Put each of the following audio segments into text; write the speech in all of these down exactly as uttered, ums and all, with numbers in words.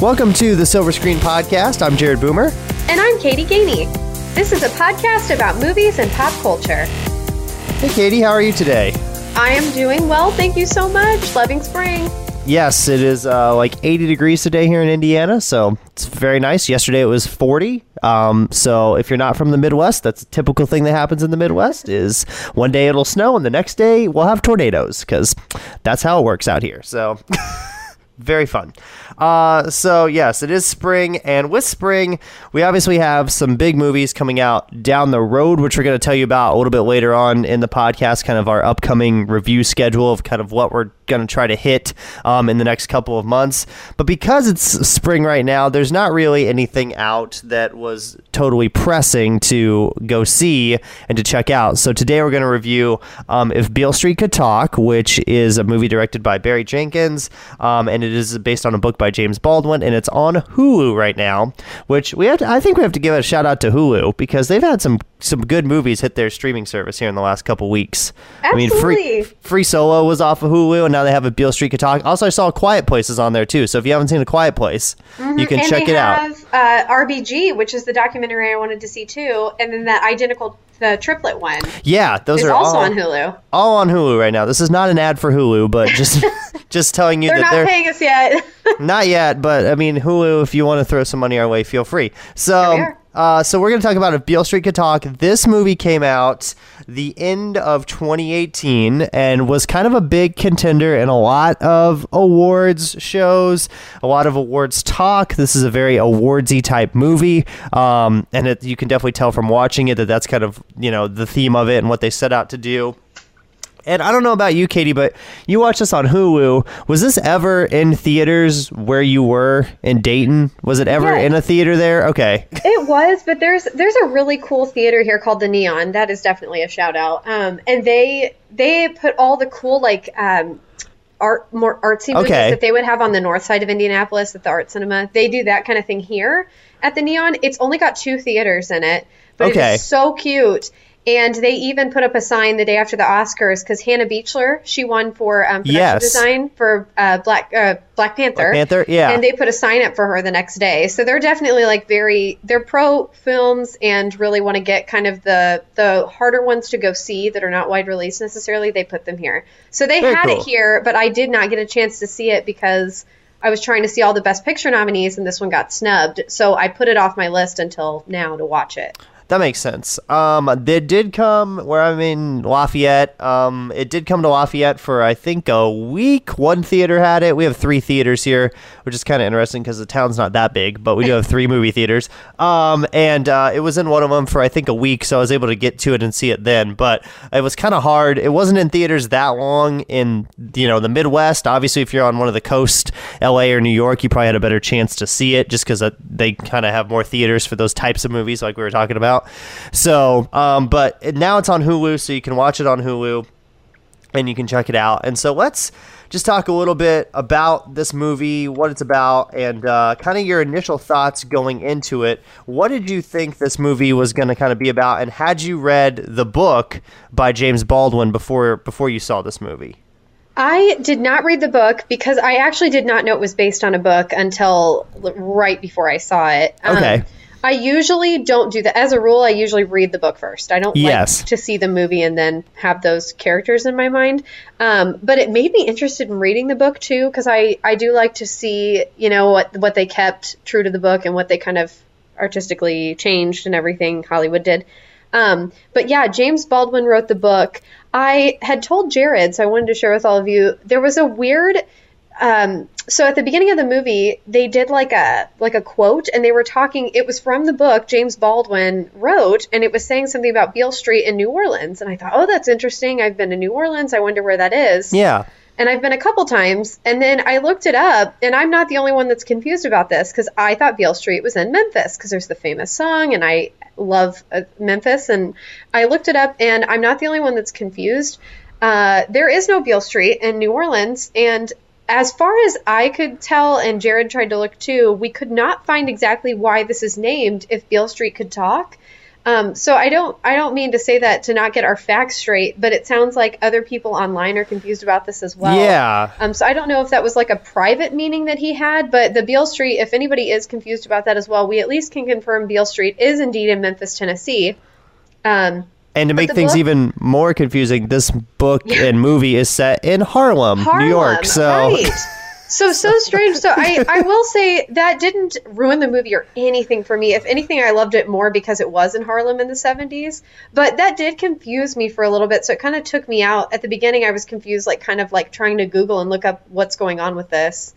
Welcome to the Silver Screen Podcast. I'm Jared Boomer. And I'm Katie Gainey. This is a podcast about movies and pop culture. Hey, Katie, how are you today? I am doing well. Thank you so much. Loving spring. Yes, it is uh, like eighty degrees today here in Indiana, so it's very nice. Yesterday it was forty, um, so if you're not from the Midwest, that's a typical thing that happens in the Midwest is one day it'll snow and the next day we'll have tornadoes because that's how it works out here, so very fun. Uh, so yes, it is spring, and with spring, we obviously have some big movies coming out down the road, which we're going to tell you about a little bit later on in the podcast, kind of our upcoming review schedule of kind of what we're going to try to hit um, in the next couple of months. But because it's spring right now, there's not really anything out that was totally pressing to go see and to check out. So today we're going to review um, If Beale Street Could Talk, which is a movie directed by Barry Jenkins, um, and it is based on a book by James Baldwin, and it's on Hulu right now, which we have to, I think we have to give a shout out to Hulu because they've had some some good movies hit their streaming service here in the last couple weeks. Absolutely. I mean, Free, Free Solo was off of Hulu, and now they have A Beale Street Could Talk. Also, I saw A Quiet Place is on there too, so if you haven't seen A Quiet Place, mm-hmm. you can and check they it have, out. Uh, R B G, which is the documentary I wanted to see too, and then that identical The triplet one. Yeah, those are also all, on Hulu. All on Hulu right now. This is not an ad for Hulu, but just just telling you they're that not they're not paying us yet. Not yet, but I mean, Hulu, if you want to throw some money our way, feel free. So we uh, so we're going to talk about If Beale Street Could Talk. This movie came out the end of twenty eighteen and was kind of a big contender in a lot of awards shows, a lot of awards talk. This is a very awardsy type movie, um, and it, you can definitely tell from watching it that that's kind of, you know, the theme of it and what they set out to do. And I don't know about you, Katie, but you watched this on Hulu. Was this ever in theaters where you were in Dayton? Was it ever yeah. in a theater there? Okay. It was, but there's there's a really cool theater here called The Neon. That is definitely a shout out. Um, and they they put all the cool, like, um, art more artsy movies okay. that they would have on the north side of Indianapolis at the Art Cinema. They do that kind of thing here at The Neon. It's only got two theaters in it, but okay. it's so cute. And they even put up a sign the day after the Oscars because Hannah Beachler, she won for um, production yes. design for uh, Black uh, Black Panther. Black Panther, yeah. And they put a sign up for her the next day. So they're definitely like very, they're pro films and really want to get kind of the the harder ones to go see that are not wide release necessarily. They put them here. So they very had cool. it here, but I did not get a chance to see it because I was trying to see all the Best Picture nominees and this one got snubbed. So I put it off my list until now to watch it. That makes sense. Um, it did come where I'm in Lafayette. Um, it did come to Lafayette for, I think, a week. One theater had it. We have three theaters here, which is kind of interesting because the town's not that big, but we do have three movie theaters. Um, and uh, it was in one of them for, I think, a week, so I was able to get to it and see it then. But it was kind of hard. It wasn't in theaters that long in, you know, the Midwest. Obviously, if you're on one of the coast, L A or New York, you probably had a better chance to see it just because uh, they kind of have more theaters for those types of movies like we were talking about. So, um, but now it's on Hulu, so you can watch it on Hulu and you can check it out. And so let's just talk a little bit about this movie, what it's about, and uh, kind of your initial thoughts going into it. What did you think this movie was going to kind of be about? And had you read the book by James Baldwin before before you saw this movie? I did not read the book because I actually did not know it was based on a book until right before I saw it. Um, okay. I usually don't do that. As a rule, I usually read the book first. I don't yes. like to see the movie and then have those characters in my mind. Um, but it made me interested in reading the book, too, because I, I do like to see, you know, what what they kept true to the book and what they kind of artistically changed and everything Hollywood did. Um, but, yeah, James Baldwin wrote the book. I had told Jared, so I wanted to share with all of you, there was a weird... Um, so at the beginning of the movie, they did like a like a quote, and they were talking. It was from the book James Baldwin wrote, and it was saying something about Beale Street in New Orleans. And I thought, oh, that's interesting. I've been to New Orleans. I wonder where that is. Yeah. And I've been a couple times. And then I looked it up, and I'm not the only one that's confused about this because I thought Beale Street was in Memphis because there's the famous song, and I love uh, Memphis. And I looked it up, and I'm not the only one that's confused. Uh, there is no Beale Street in New Orleans, and as far as I could tell, and Jared tried to look too, we could not find exactly why this is named If Beale Street Could Talk. Um, so I don't I don't mean to say that to not get our facts straight, but it sounds like other people online are confused about this as well. Yeah. Um, so I don't know if that was like a private meaning that he had, but the Beale Street, if anybody is confused about that as well, we at least can confirm Beale Street is indeed in Memphis, Tennessee. Um, and to make things book, even more confusing, this book yeah. and movie is set in Harlem, Harlem New York. So. Right. So, so strange. So I, I will say that didn't ruin the movie or anything for me. If anything, I loved it more because it was in Harlem in the seventies. But that did confuse me for a little bit. So it kind of took me out. At the beginning, I was confused, like kind of like trying to Google and look up what's going on with this,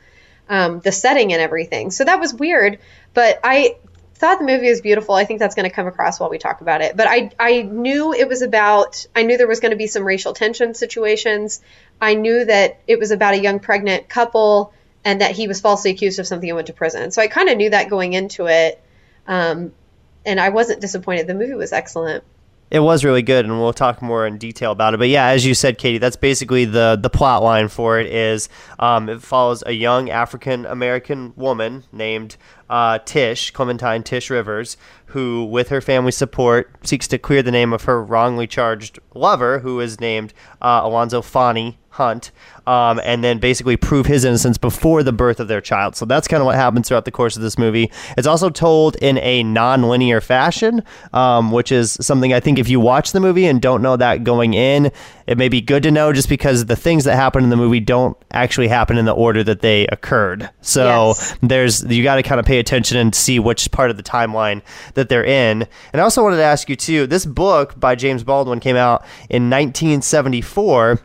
um, the setting and everything. So that was weird. But I thought the movie was beautiful. I think that's going to come across while we talk about it. But I, I knew it was about, I knew there was going to be some racial tension situations. I knew that it was about a young pregnant couple and that he was falsely accused of something and went to prison. So I kind of knew that going into it. Um, and I wasn't disappointed. The movie was excellent. It was really good, and we'll talk more in detail about it. But yeah, as you said, Katie, that's basically the the plot line for it is um, it follows a young African-American woman named uh, Tish, Clementine Tish Rivers, who, with her family's support, seeks to clear the name of her wrongly charged lover, who is named uh, Alonzo Fonny Hunt, um, and then basically prove his innocence before the birth of their child. So that's kind of what happens throughout the course of this movie. It's also told in a non-linear fashion, um, which is something I think if you watch the movie and don't know that going in, it may be good to know, just because the things that happen in the movie don't actually happen in the order that they occurred. So yes. there's you got to kind of pay attention and see which part of the timeline that they're in. And I also wanted to ask you too, this book by James Baldwin came out in nineteen seventy-four.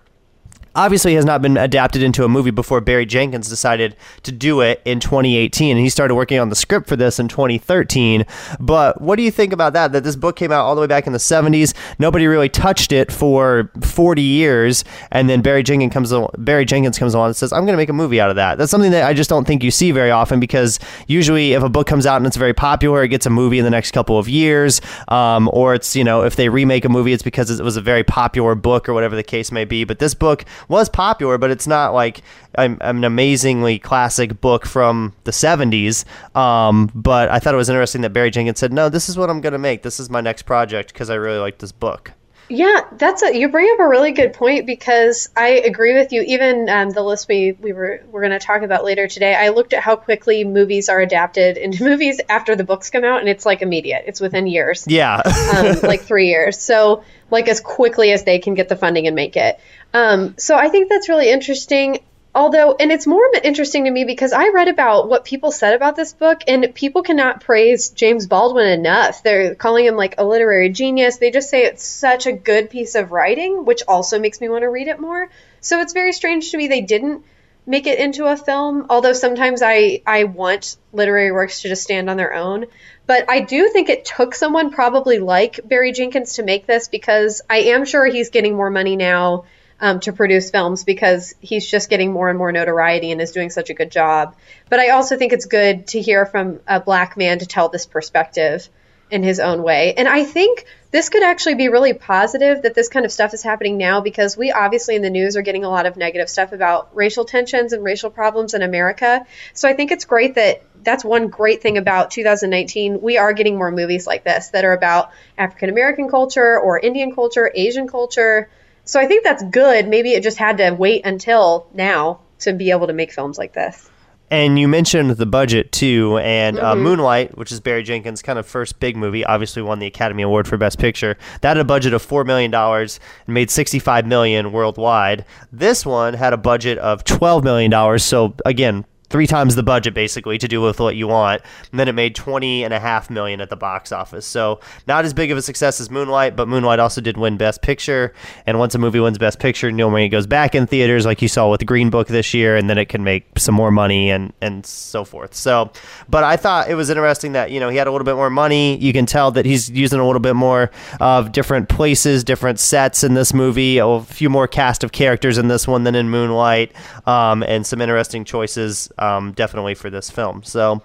Obviously has not been adapted into a movie before Barry Jenkins decided to do it in twenty eighteen, and he started working on the script for this in twenty thirteen. But what do you think about that, that this book came out all the way back in the seventies, nobody really touched it for forty years, and then Barry Jenkins comes al- Barry Jenkins comes along and says, I'm going to make a movie out of that. That's something that I just don't think you see very often, because usually if a book comes out and it's very popular, it gets a movie in the next couple of years, um, or it's, you know, if they remake a movie, it's because it was a very popular book or whatever the case may be. But this book was popular, but it's not like I'm, I'm an amazingly classic book from the seventies. Um, but I thought it was interesting that Barry Jenkins said, no, this is what I'm going to make. This is my next project because I really like this book. Yeah, that's a, you bring up a really good point, because I agree with you. Even um, the list we, we were we're going to talk about later today, I looked at how quickly movies are adapted into movies after the books come out, and it's like immediate. It's within years. Yeah. um, like three years. So like as quickly as they can get the funding and make it. Um, so I think that's really interesting. Although, and it's more interesting to me because I read about what people said about this book, and people cannot praise James Baldwin enough. They're calling him like a literary genius. They just say it's such a good piece of writing, which also makes me want to read it more. So it's very strange to me they didn't make it into a film, although sometimes I, I want literary works to just stand on their own. But I do think it took someone probably like Barry Jenkins to make this, because I am sure he's getting more money now Um, to produce films, because he's just getting more and more notoriety and is doing such a good job. But I also think it's good to hear from a black man to tell this perspective in his own way. And I think this could actually be really positive that this kind of stuff is happening now, because we obviously in the news are getting a lot of negative stuff about racial tensions and racial problems in America. So I think it's great that that's one great thing about two thousand nineteen. We are getting more movies like this that are about African-American culture or Indian culture, Asian culture. So I think that's good. Maybe it just had to wait until now to be able to make films like this. And you mentioned the budget, too, and mm-hmm. uh, Moonlight, which is Barry Jenkins' kind of first big movie, obviously won the Academy Award for Best Picture. That had a budget of four million dollars and made sixty-five million dollars worldwide. This one had a budget of twelve million dollars, so, again, three times the budget, basically, to do with what you want. And then it made twenty and a half million at the box office. So not as big of a success as Moonlight, but Moonlight also did win Best Picture. And once a movie wins Best Picture, normally it goes back in theaters, like you saw with Green Book this year, and then it can make some more money and, and so forth. So, but I thought it was interesting that, you know, he had a little bit more money. You can tell that he's using a little bit more of different places, different sets in this movie, a few more cast of characters in this one than in Moonlight, um, and some interesting choices. Um, definitely for this film. So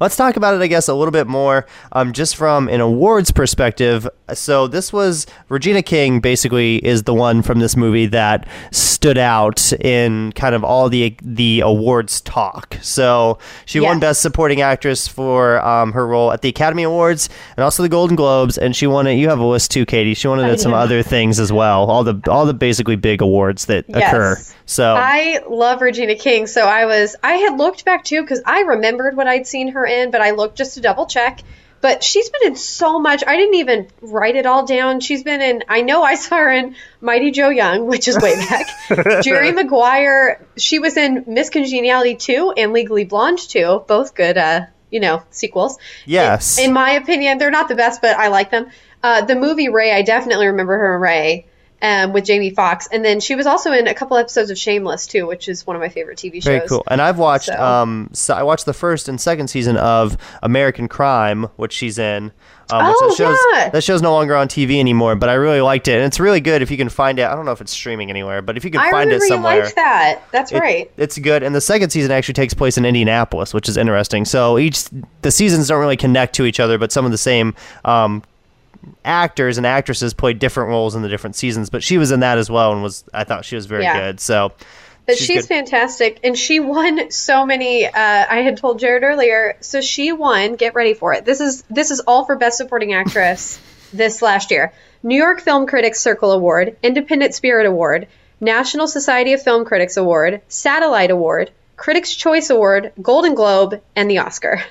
Let's talk about it, I guess, a little bit more, um, just from an awards perspective. So this was, Regina King basically is the one from this movie that stood out in kind of all the the awards talk. So she yeah. won Best Supporting Actress for um, her role at the Academy Awards and also the Golden Globes. And she won it. You have a list too, Katie. She won it at some other things as well. All the all the basically big awards that yes. occur. So I love Regina King. So I was I had looked back too because I remembered what I'd seen her in, but I looked just to double check. But she's been in so much. I didn't even write it all down. She's been in, I know I saw her in Mighty Joe Young, which is way back. Jerry Maguire. She was in Miss Congeniality two and Legally Blonde two. Both good, uh, you know, sequels. Yes. In, in my opinion, they're not the best, but I like them. Uh, the movie Ray, I definitely remember her in Ray um, with Jamie Foxx. And then she was also in a couple episodes of Shameless, too, which is one of my favorite T V shows. Very cool. And I've watched, so. um, so I watched the first and second season of American Crime, which she's in. Um, which oh, that show's, yeah. That show's no longer on T V anymore, but I really liked it. And it's really good if you can find it. I don't know if it's streaming anywhere, but if you can I find it somewhere. I really liked that. That's it, right. It's good. And the second season actually takes place in Indianapolis, which is interesting. So each the seasons don't really connect to each other, but some of the same um actors and actresses played different roles in the different seasons, but she was in that as well, and was I thought she was very yeah. good. So, but she's, she's fantastic, and she won so many. Uh, I had told Jared earlier, so she won. Get ready for it. This is this is all for Best Supporting Actress this last year: New York Film Critics Circle Award, Independent Spirit Award, National Society of Film Critics Award, Satellite Award, Critics' Choice Award, Golden Globe, and the Oscar.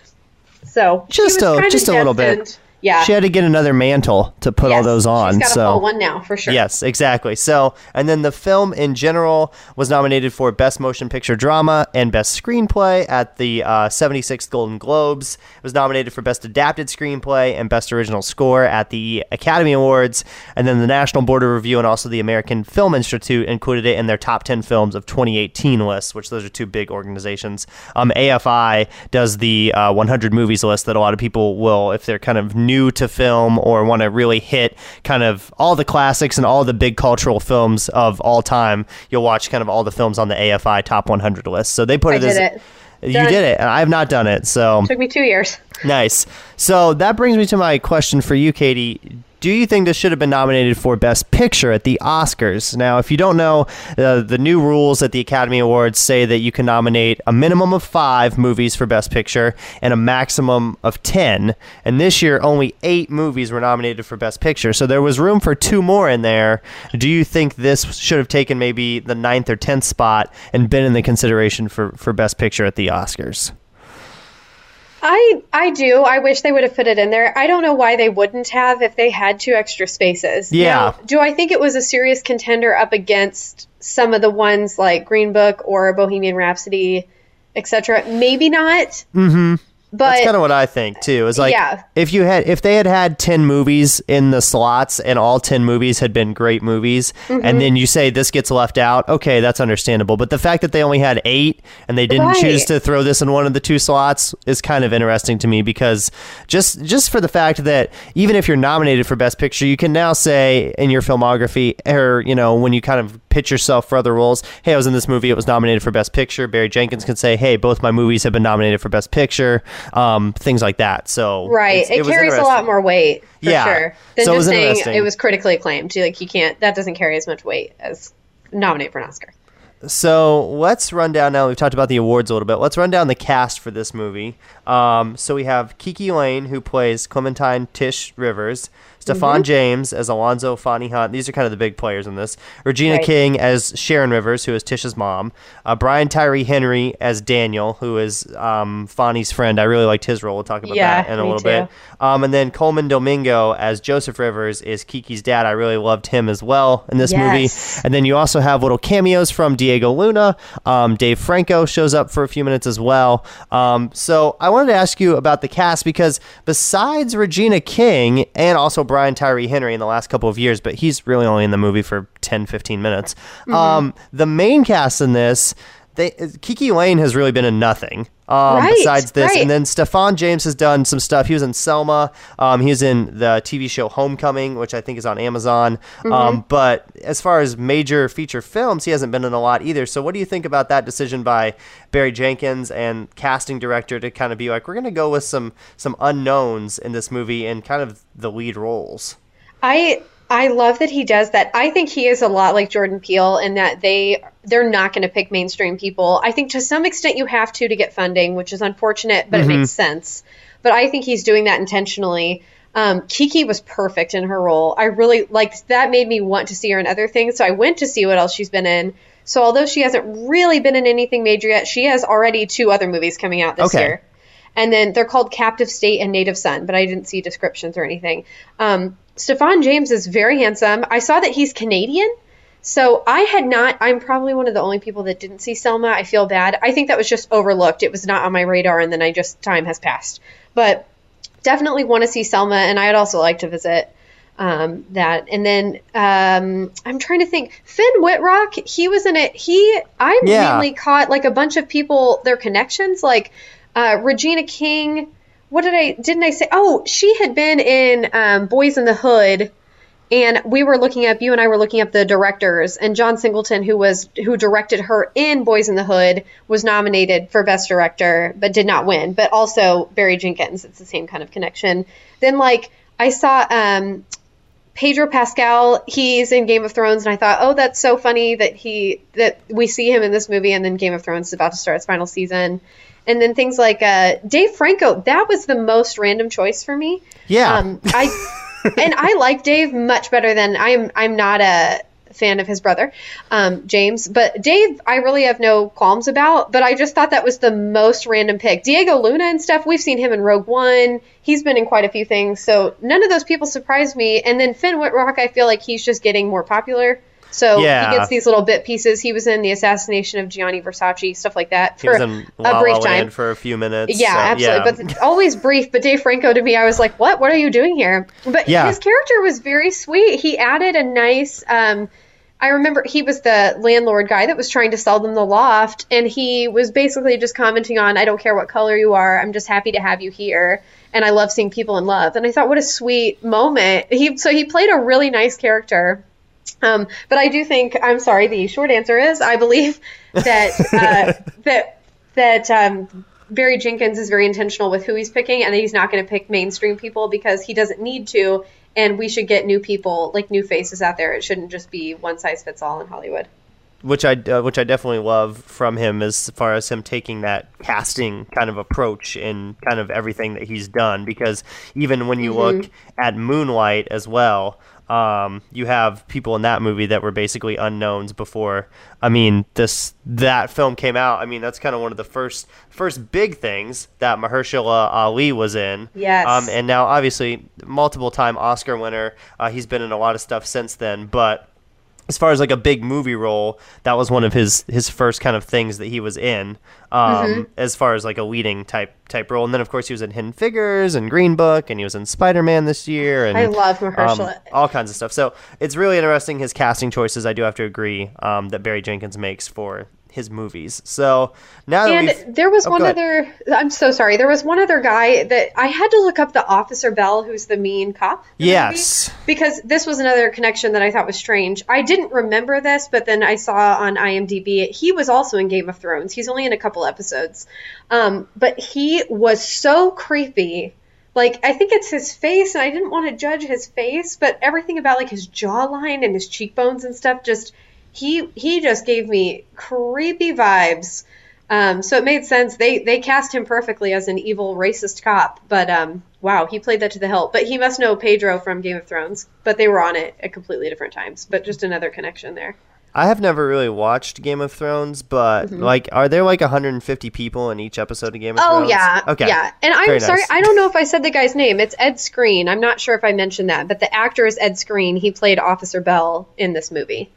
So just a just a little bit. Yeah. She had to get another mantle to put yes. all those on. She's got to so. pull one now, for sure. Yes, exactly. So, and then the film in general was nominated for Best Motion Picture Drama and Best Screenplay at the uh, seventy-sixth Golden Globes. It was nominated for Best Adapted Screenplay and Best Original Score at the Academy Awards. And then the National Board of Review and also the American Film Institute included it in their top ten films of twenty eighteen list, which those are two big organizations. Um, A F I does the uh, one hundred movies list that a lot of people will, if they're kind of new new to film or want to really hit kind of all the classics and all the big cultural films of all time, you'll watch kind of all the films on the A F I top one hundred list. So they put I it did as it. You done. did it, and I have not done it. So it took me two years. Nice. So that brings me to my question for you, Katie. Do you think this should have been nominated for Best Picture at the Oscars? Now, if you don't know, uh, the new rules at the Academy Awards say that you can nominate a minimum of five movies for Best Picture and a maximum of ten. And this year, only eight movies were nominated for Best Picture. So there was room for two more in there. Do you think this should have taken maybe the ninth or tenth spot and been in the consideration for, for Best Picture at the Oscars? I I do. I wish they would have put it in there. I don't know why they wouldn't have if they had two extra spaces. Yeah. Now, do I think it was a serious contender up against some of the ones like Green Book or Bohemian Rhapsody, et cetera? Maybe not. Mm-hmm. But that's kind of what I think too. Is like yeah. if you had if they had had ten movies in the slots and all ten movies had been great movies, mm-hmm. and then you say this gets left out, okay, that's understandable. But the fact that they only had eight and they didn't right. choose to throw this in one of the two slots is kind of interesting to me, because just just for the fact that even if you're nominated for Best Picture, you can now say in your filmography, or you know when you kind of pitch yourself for other roles, hey, I was in this movie, it was nominated for Best Picture. Barry Jenkins can say, hey, both my movies have been nominated for Best Picture. Um, things like that. So right, it, it carries a lot more weight. For yeah, sure. Than so just it saying it was critically acclaimed. Like you can't. That doesn't carry as much weight as nominate for an Oscar. So let's run down now. We've talked about the awards a little bit. Let's run down the cast for this movie. Um, so we have KiKi Layne, who plays Clementine Tish Rivers. Stephon mm-hmm. James as Alonzo Fonny Hunt. These are kind of the big players in this. Regina right. King as Sharon Rivers, who is Tish's mom. Uh, Brian Tyree Henry as Daniel, who is um, Fonny's friend. I really liked his role. We'll talk about yeah, that in a little too. bit. Um, and then Coleman Domingo as Joseph Rivers is Kiki's dad. I really loved him as well in this yes. movie. And then you also have little cameos from Diego Diego Luna. Um, Dave Franco shows up for a few minutes as well. Um, so I wanted to ask you about the cast, because besides Regina King and also Brian Tyree Henry in the last couple of years, but he's really only in the movie for ten, fifteen minutes. Mm-hmm. Um, the main cast in this they, KiKi Layne has really been in nothing um, right, besides this. Right. And then Stefan James has done some stuff. He was in Selma. Um, he was in the T V show Homecoming, which I think is on Amazon. Mm-hmm. Um, but as far as major feature films, he hasn't been in a lot either. So what do you think about that decision by Barry Jenkins and casting director to kind of be like, we're going to go with some some unknowns in this movie and kind of the lead roles? I I love that he does that. I think he is a lot like Jordan Peele in that they they're not going to pick mainstream people. I think to some extent you have to to get funding, which is unfortunate, but mm-hmm. it makes sense. But I think he's doing that intentionally. Um, KiKi was perfect in her role. I really liked that. Made me want to see her in other things. So I went to see what else she's been in. So although she hasn't really been in anything major yet, she has already two other movies coming out this okay. year. And then they're called Captive State and Native Son, but I didn't see descriptions or anything. Um, Stefan James is very handsome. I saw that he's Canadian, so I had not. I'm probably one of the only people that didn't see Selma. I feel bad. I think that was just overlooked. It was not on my radar, and then I just time has passed. But definitely want to see Selma, and I'd also like to visit um, that. And then um, I'm trying to think. Finn Whitrock, he was in it. He I yeah. mainly caught like a bunch of people, their connections, like uh, Regina King. What did I, didn't I say? Oh, she had been in um, Boys in the Hood, and we were looking up, you and I were looking up the directors, and John Singleton, who was, who directed her in Boys in the Hood, was nominated for Best Director, but did not win, but also Barry Jenkins. It's the same kind of connection. Then, like, I saw um, Pedro Pascal, he's in Game of Thrones, and I thought, oh, that's so funny that he, that we see him in this movie, and then Game of Thrones is about to start its final season. And then things like uh, Dave Franco, that was the most random choice for me. Yeah. Um, I and I like Dave much better than I'm. I'm not a fan of his brother, um, James. But Dave, I really have no qualms about. But I just thought that was the most random pick. Diego Luna and stuff. We've seen him in Rogue One. He's been in quite a few things. So none of those people surprised me. And then Finn Whitrock, I feel like he's just getting more popular. So yeah. he gets these little bit pieces. He was in The Assassination of Gianni Versace, stuff like that, for he was in a La brief La time Land for a few minutes. Yeah, so, absolutely, yeah. but always brief. But Dave Franco, to me, I was like, "What? What are you doing here?" But yeah. his character was very sweet. He added a nice. Um, I remember he was the landlord guy that was trying to sell them the loft, and he was basically just commenting on, "I don't care what color you are. I'm just happy to have you here." And I love seeing people in love. And I thought, what a sweet moment. He so he played a really nice character. Um, but I do think, I'm sorry, the short answer is I believe that uh, that that um, Barry Jenkins is very intentional with who he's picking, and that he's not going to pick mainstream people because he doesn't need to, and we should get new people, like new faces out there. It shouldn't just be one size fits all in Hollywood. Which I uh, which I definitely love from him as far as him taking that casting kind of approach in kind of everything that he's done, because even when you mm-hmm. look at Moonlight as well, um, you have people in that movie that were basically unknowns before. I mean, this that film came out. I mean, that's kind of one of the first first big things that Mahershala Ali was in. Yes. Um, and now obviously multiple time Oscar winner. Uh, he's been in a lot of stuff since then, but as far as like a big movie role, that was one of his, his first kind of things that he was in, um, mm-hmm. as far as like a leading type type role. And then, of course, he was in Hidden Figures and Green Book, and he was in Spider-Man this year. And I love Mahershala. Um, all kinds of stuff. So it's really interesting, his casting choices. I do have to agree um, that Barry Jenkins makes for his movies. So now that and there was oh, one other, I'm so sorry. There was one other guy that I had to look up, the Officer Bell, who's the mean cop. Yes. Movie, because this was another connection that I thought was strange. I didn't remember this, but then I saw on IMDb, he was also in Game of Thrones. He's only in a couple episodes. Um, but he was so creepy. Like, I think it's his face, and I didn't want to judge his face, but everything about like his jawline and his cheekbones and stuff just He he just gave me creepy vibes, um, so it made sense. They they cast him perfectly as an evil racist cop, but um, wow, he played that to the hilt. But he must know Pedro from Game of Thrones. But they were on it at completely different times. But just another connection there. I have never really watched Game of Thrones, but mm-hmm. like, are there like one hundred fifty people in each episode of Game of oh, Thrones? Oh yeah, okay, yeah. And I'm Very sorry, nice. I don't know if I said the guy's name. It's Ed Skrein. I'm not sure if I mentioned that, but the actor is Ed Skrein. He played Officer Bell in this movie.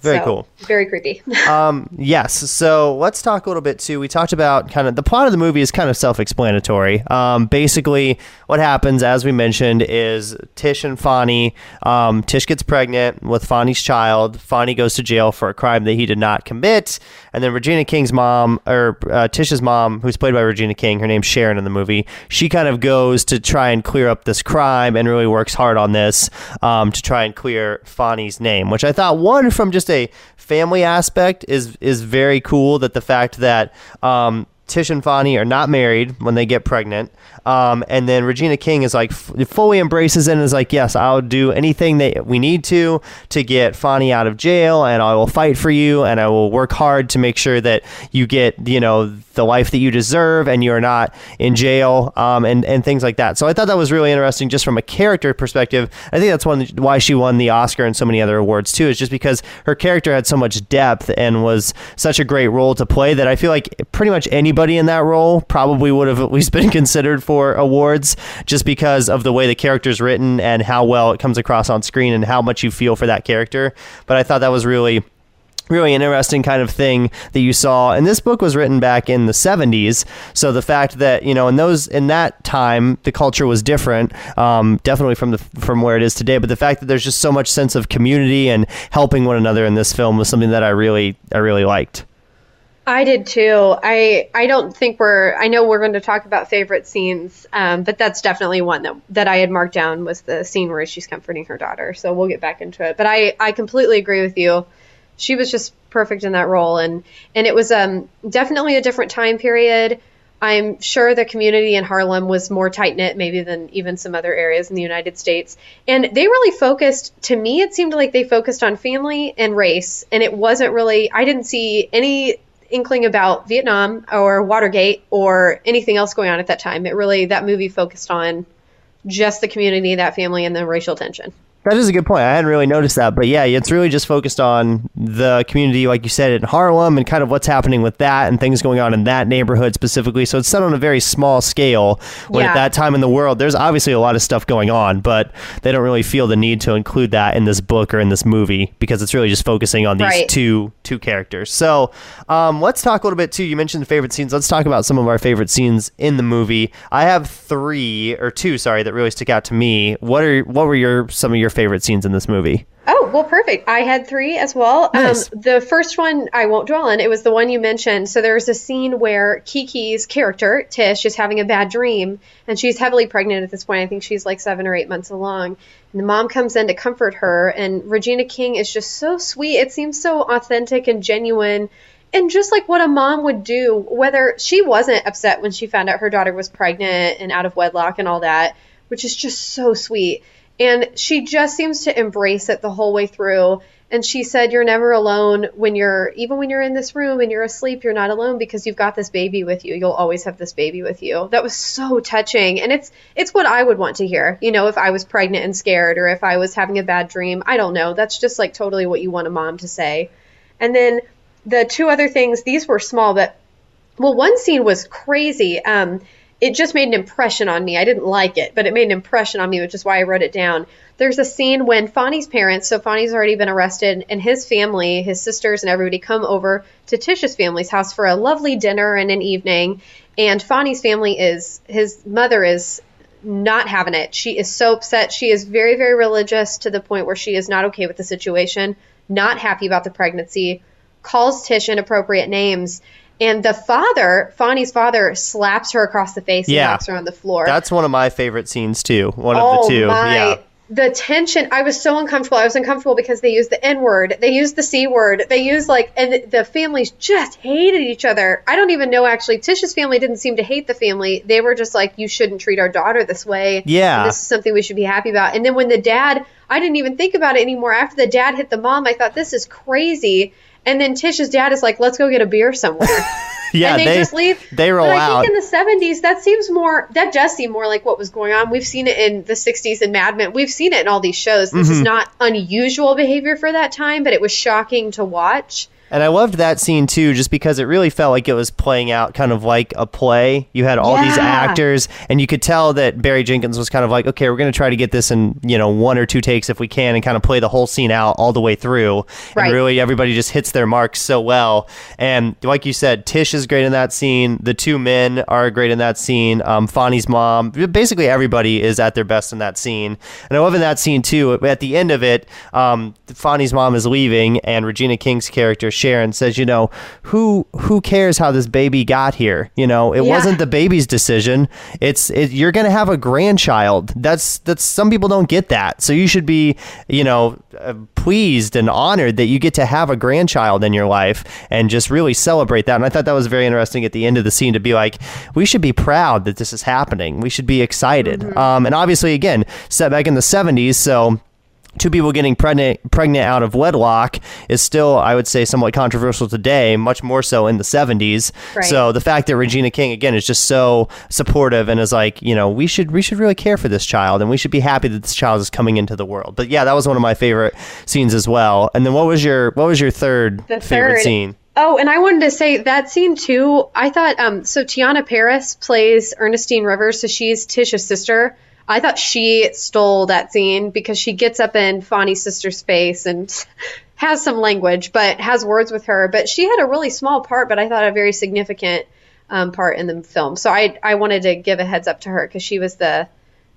Very so, cool. Very creepy. um, yes. So let's talk a little bit too. We talked about kind of the plot of the movie is kind of self-explanatory. Um, basically, what happens, as we mentioned, is Tish and Fonny. Um, Tish gets pregnant with Fonny's child. Fonny goes to jail for a crime that he did not commit. And then Regina King's mom, or uh, Tish's mom, who's played by Regina King, her name's Sharon in the movie. She kind of goes to try and clear up this crime and really works hard on this um, to try and clear Fonny's name, which I thought, one, from just a family aspect is is very cool, that the fact that um Tish and Fonny are not married when they get pregnant, um and then Regina King is like f- fully embraces it and is like, yes, I'll do anything that we need to to get Fonny out of jail, and I will fight for you, and I will work hard to make sure that you get, you know, the life that you deserve and you're not in jail, um and and things like that. So I thought that was really interesting just from a character perspective. I think that's one why she won the Oscar and so many other awards too, is just because her character had so much depth and was such a great role to play that I feel like pretty much anybody in that role probably would have at least been considered for awards, just because of the way the character's written and how well it comes across on screen and how much you feel for that character. But I thought that was really really interesting kind of thing that you saw. And this book was written back in the seventies, so the fact that, you know, in those in that time the culture was different, um, definitely from the from where it is today. But the fact that there's just so much sense of community and helping one another in this film was something that I really I really liked. I did too. I, I don't think we're, I know we're going to talk about favorite scenes, um, but that's definitely one that, that I had marked down, was the scene where she's comforting her daughter. So we'll get back into it. But I, I completely agree with you. She was just perfect in that role. And, and it was um definitely a different time period. I'm sure the community in Harlem was more tight-knit maybe than even some other areas in the United States. And they really focused, to me, it seemed like they focused on family and race. And it wasn't really, I didn't see any inkling about Vietnam or Watergate or anything else going on at that time. It really, that movie focused on just the community, that family, and the racial tension. That is a good point. I hadn't really noticed that, but yeah, it's really just focused on the community, like you said, in Harlem, and kind of what's happening with that and things going on in that neighborhood specifically. So it's set on a very small scale, when yeah. at that time in the world, there's obviously a lot of stuff going on, but they don't really feel the need to include that in this book or in this movie, because it's really just focusing on these right. two two characters. So um, let's talk a little bit too. You mentioned the favorite scenes. Let's talk about some of our favorite scenes in the movie. I have three or two, sorry, that really stick out to me. What are what were your some of your favorite scenes in this movie? Oh, well, perfect. I had three as well. Nice. Um, the first one I won't dwell on. It was the one you mentioned. So there's a scene where Kiki's character, Tish, is having a bad dream, and she's heavily pregnant at this point. I think she's like seven or eight months along. And the mom comes in to comfort her, and Regina King is just so sweet. It seems so authentic and genuine, and just like what a mom would do, whether she wasn't upset when she found out her daughter was pregnant and out of wedlock and all that, which is just so sweet. And she just seems to embrace it the whole way through. And she said, you're never alone when you're, even when you're in this room and you're asleep, you're not alone, because you've got this baby with you. You'll always have this baby with you. That was so touching. And it's, it's what I would want to hear, you know, if I was pregnant and scared, or if I was having a bad dream. I don't know. That's just like totally what you want a mom to say. And then the two other things, these were small, but well, one scene was crazy. Um, It just made an impression on me. I didn't like it, but it made an impression on me, which is why I wrote it down. There's a scene when Fonny's parents, so Fonny's already been arrested, and his family, his sisters and everybody, come over to Tish's family's house for a lovely dinner and an evening. And Fonny's family is, his mother is not having it. She is so upset. She is very, very religious, to the point where she is not okay with the situation, not happy about the pregnancy, calls Tish inappropriate names. And the father, Fonny's father, slaps her across the face yeah. and knocks her on the floor. That's one of my favorite scenes, too. One oh of the two. My. Yeah. The tension. I was so uncomfortable. I was uncomfortable because they used the N-word. They used the C-word. They used, like, and the families just hated each other. I don't even know, actually. Tish's family didn't seem to hate the family. They were just like, you shouldn't treat our daughter this way. Yeah. And this is something we should be happy about. And then when the dad, I didn't even think about it anymore. After the dad hit the mom, I thought, this is crazy. And then Tish's dad is like, let's go get a beer somewhere. yeah, and they, they just leave. They roll out. But I think out. in the seventies, that seems more, that does seem more like what was going on. We've seen it in the sixties in Mad Men. We've seen it in all these shows. This mm-hmm. is not unusual behavior for that time, but it was shocking to watch. And I loved that scene too, just because it really felt like it was playing out kind of like a play. You had all yeah. these actors, and you could tell that Barry Jenkins was kind of like, okay, we're going to try to get this in, you know, one or two takes if we can, and kind of play the whole scene out all the way through. Right. And really everybody just hits their marks so well. And like you said, Tish is great in that scene. The two men are great in that scene. Um, Fonny's mom, basically everybody is at their best in that scene. And I love in that scene too, at the end of it, um, Fonny's mom is leaving, and Regina King's character, Sharon, says, you know, who who cares how this baby got here? You know, it yeah. wasn't the baby's decision. It's it, you're going to have a grandchild. That's that's some people don't get that. So you should be, you know, uh, pleased and honored that you get to have a grandchild in your life and just really celebrate that. And I thought that was very interesting at the end of the scene to be like, we should be proud that this is happening. We should be excited. Mm-hmm. Um, and obviously, again, set back in the seventies. So two people getting pregnant pregnant out of wedlock is still, I would say, somewhat controversial today, much more so in the seventies. Right. So the fact that Regina King, again, is just so supportive and is like, you know, we should we should really care for this child, and we should be happy that this child is coming into the world. But yeah, that was one of my favorite scenes as well. And then what was your what was your third the favorite third. scene? Oh, and I wanted to say that scene too. I thought um, so. Tiana Paris plays Ernestine Rivers, so she's Tish's sister. I thought she stole that scene because she gets up in Fonny's sister's face and has some language, but has words with her. But she had a really small part, but I thought a very significant um, part in the film. So I I wanted to give a heads up to her because she was the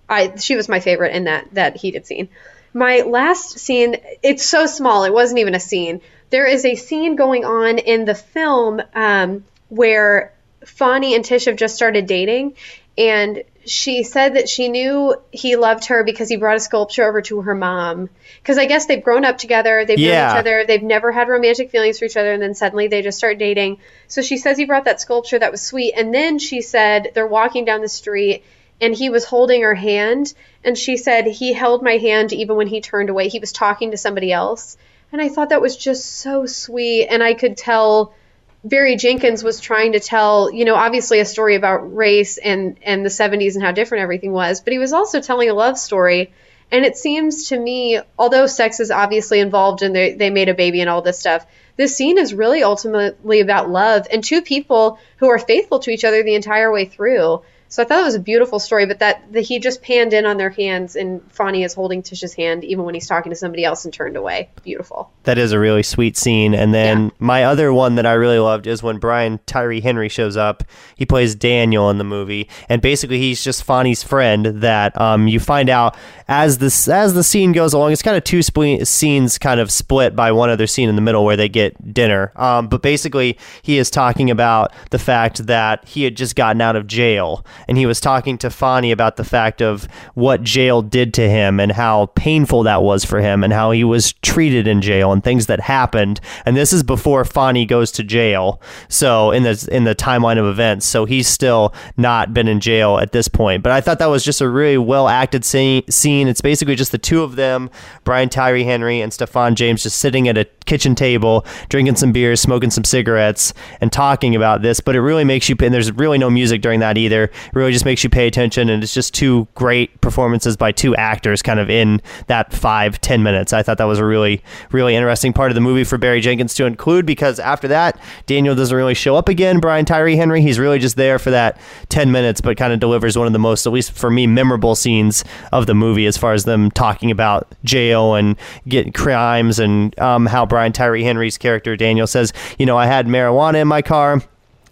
I she was my favorite in that that heated scene. My last scene, it's so small, it wasn't even a scene. There is a scene going on in the film um, where Fonny and Tish have just started dating, and she said that she knew he loved her because he brought a sculpture over to her mom. Because I guess they've grown up together. They've yeah. known each other. They've never had romantic feelings for each other. And then suddenly they just start dating. So she says he brought that sculpture. That was sweet. And then she said they're walking down the street and he was holding her hand. And she said he held my hand even when he turned away. He was talking to somebody else. And I thought that was just so sweet. And I could tell Barry Jenkins was trying to tell, you know, obviously a story about race and, and the seventies and how different everything was, but he was also telling a love story. And it seems to me, although sex is obviously involved and they, they made a baby and all this stuff, this scene is really ultimately about love and two people who are faithful to each other the entire way through. So I thought it was a beautiful story, but that, that he just panned in on their hands and Fonny is holding Tish's hand even when he's talking to somebody else and turned away. Beautiful. That is a really sweet scene. And then yeah. my other one that I really loved is when Brian Tyree Henry shows up. He plays Daniel in the movie, and basically he's just Fonny's friend that um, you find out as this as the scene goes along. It's kind of two sp- scenes kind of split by one other scene in the middle where they get dinner. Um, but basically he is talking about the fact that he had just gotten out of jail. And he was talking to Fonny about the fact of what jail did to him and how painful that was for him and how he was treated in jail and things that happened. And this is before Fonny goes to jail. So in the in the timeline of events. So he's still not been in jail at this point. But I thought that was just a really well acted scene. It's basically just the two of them, Brian Tyree Henry and Stephon James, just sitting at a kitchen table, drinking some beers, smoking some cigarettes and talking about this. But it really makes you, and there's really no music during that either. Really just makes you pay attention, and it's just two great performances by two actors kind of in that five, ten minutes. I thought that was a really, really interesting part of the movie for Barry Jenkins to include, because after that, Daniel doesn't really show up again, Brian Tyree Henry. He's really just there for that ten minutes, but kind of delivers one of the most, at least for me, memorable scenes of the movie as far as them talking about jail and getting crimes and um, how Brian Tyree Henry's character, Daniel, says, you know, I had marijuana in my car,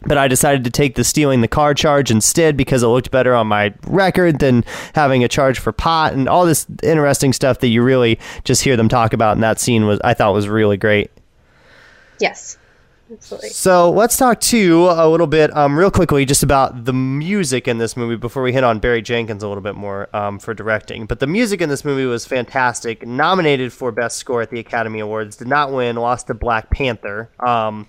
but I decided to take the stealing the car charge instead because it looked better on my record than having a charge for pot, and all this interesting stuff that you really just hear them talk about. And that scene was, I thought, was really great. Yes. Absolutely. So let's talk too a little bit um, real quickly just about the music in this movie before we hit on Barry Jenkins a little bit more um, for directing. But the music in this movie was fantastic. Nominated for Best Score at the Academy Awards. Did not win. Lost to Black Panther. Um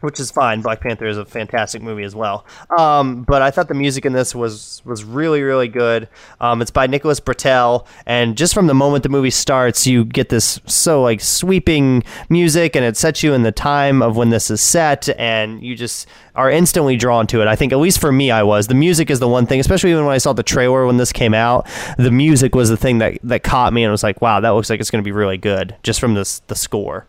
Which is fine. Black Panther is a fantastic movie as well. Um, but I thought the music in this was was really, really good. Um, it's by Nicholas Britell. And just from the moment the movie starts, you get this so like sweeping music, and it sets you in the time of when this is set. And you just are instantly drawn to it. I think, at least for me, I was. The music is the one thing, especially even when I saw the trailer when this came out, the music was the thing that, that caught me and was like, wow, that looks like it's going to be really good just from this the score.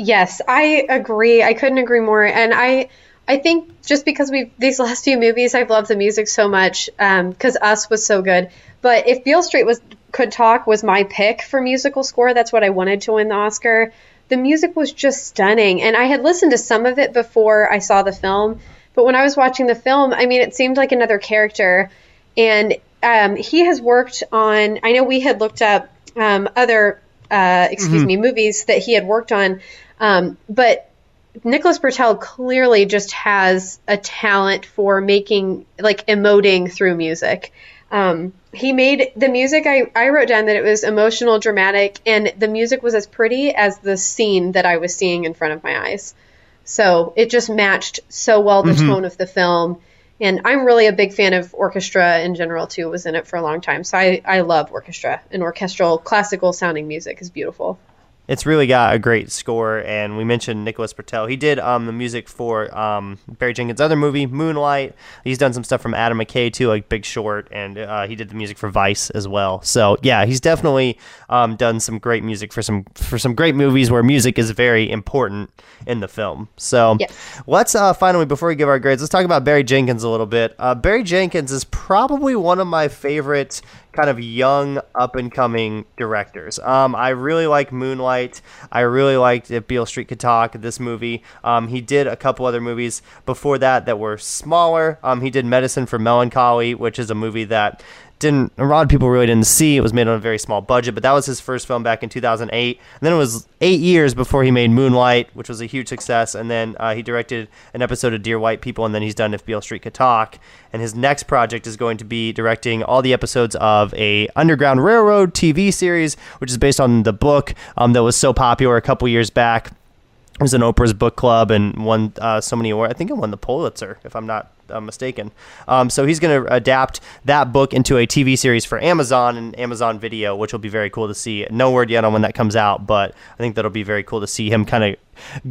Yes, I agree. I couldn't agree more. And I I think just because we've these last few movies, I've loved the music so much because um, Us was so good. But If Beale Street was Could Talk was my pick for musical score. That's what I wanted to win the Oscar. The music was just stunning. And I had listened to some of it before I saw the film. But when I was watching the film, I mean, it seemed like another character. And um, he has worked on, I know we had looked up um, other, uh, excuse mm-hmm. me, movies that he had worked on. Um, but Nicholas Britell clearly just has a talent for making, like, emoting through music. Um, he made the music, I, I wrote down that it was emotional, dramatic, and the music was as pretty as the scene that I was seeing in front of my eyes. So it just matched so well the mm-hmm. tone of the film. And I'm really a big fan of orchestra in general, too. Was in it for a long time. So I, I love orchestra, and orchestral classical sounding music is beautiful. It's really got a great score, and we mentioned Nicholas Britell. He did um, the music for um, Barry Jenkins' other movie, Moonlight. He's done some stuff from Adam McKay, too, like Big Short, and uh, he did the music for Vice as well. So, yeah, he's definitely um, done some great music for some for some great movies where music is very important in the film. So yes. let's uh, finally, before we give our grades, let's talk about Barry Jenkins a little bit. Uh, Barry Jenkins is probably one of my favorite kind of young, up-and-coming directors. Um, I really like Moonlight. I really liked If Beale Street Could Talk, this movie. Um, he did a couple other movies before that that were smaller. Um, he did Medicine for Melancholy, which is a movie that didn't a lot of people really didn't see. It was made on a very small budget, but that was his first film back in two thousand eight. And then it was eight years before he made Moonlight, which was a huge success. And then uh, he directed an episode of Dear White People, and then he's done If Beale Street Could Talk. And his next project is going to be directing all the episodes of a Underground Railroad T V series, which is based on the book um, that was so popular a couple years back. It was in Oprah's book club and won uh, so many awards. I think it won the Pulitzer, if I'm not uh, mistaken. Um, so he's going to adapt that book into a T V series for Amazon and Amazon Video, which will be very cool to see. No word yet on when that comes out, but I think that'll be very cool to see him kind of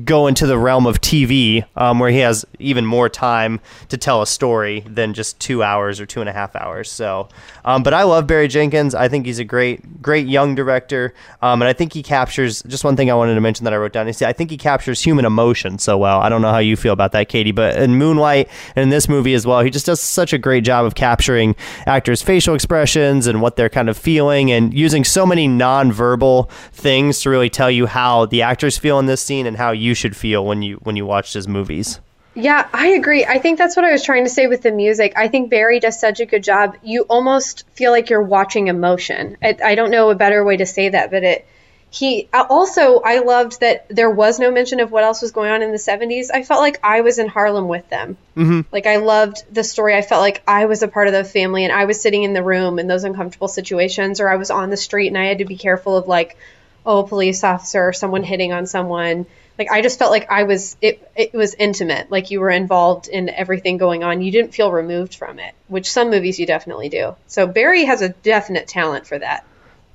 go into the realm of T V um, where he has even more time to tell a story than just two hours or two and a half hours. So, um, but I love Barry Jenkins. I think he's a great, great young director. Um, and I think he captures just one thing I wanted to mention that I wrote down is I think he captures human emotion so well. I don't know how you feel about that, Katie, but in Moonlight and in this movie as well, he just does such a great job of capturing actors' facial expressions and what they're kind of feeling and using so many nonverbal things to really tell you how the actors feel in this scene and how you should feel when you when you watch his movies. Yeah, I agree. I think that's what I was trying to say with the music. I think Barry does such a good job. You almost feel like you're watching emotion. I, I don't know a better way to say that, but it he also I loved that there was no mention of what else was going on in the seventies. I felt like I was in Harlem with them. Mm-hmm. Like I loved the story. I felt like I was a part of the family and I was sitting in the room in those uncomfortable situations, or I was on the street and I had to be careful of like, oh, a police officer or someone hitting on someone. Like, I just felt like I was, it it was intimate. Like, you were involved in everything going on. You didn't feel removed from it, which some movies you definitely do. So Barry has a definite talent for that.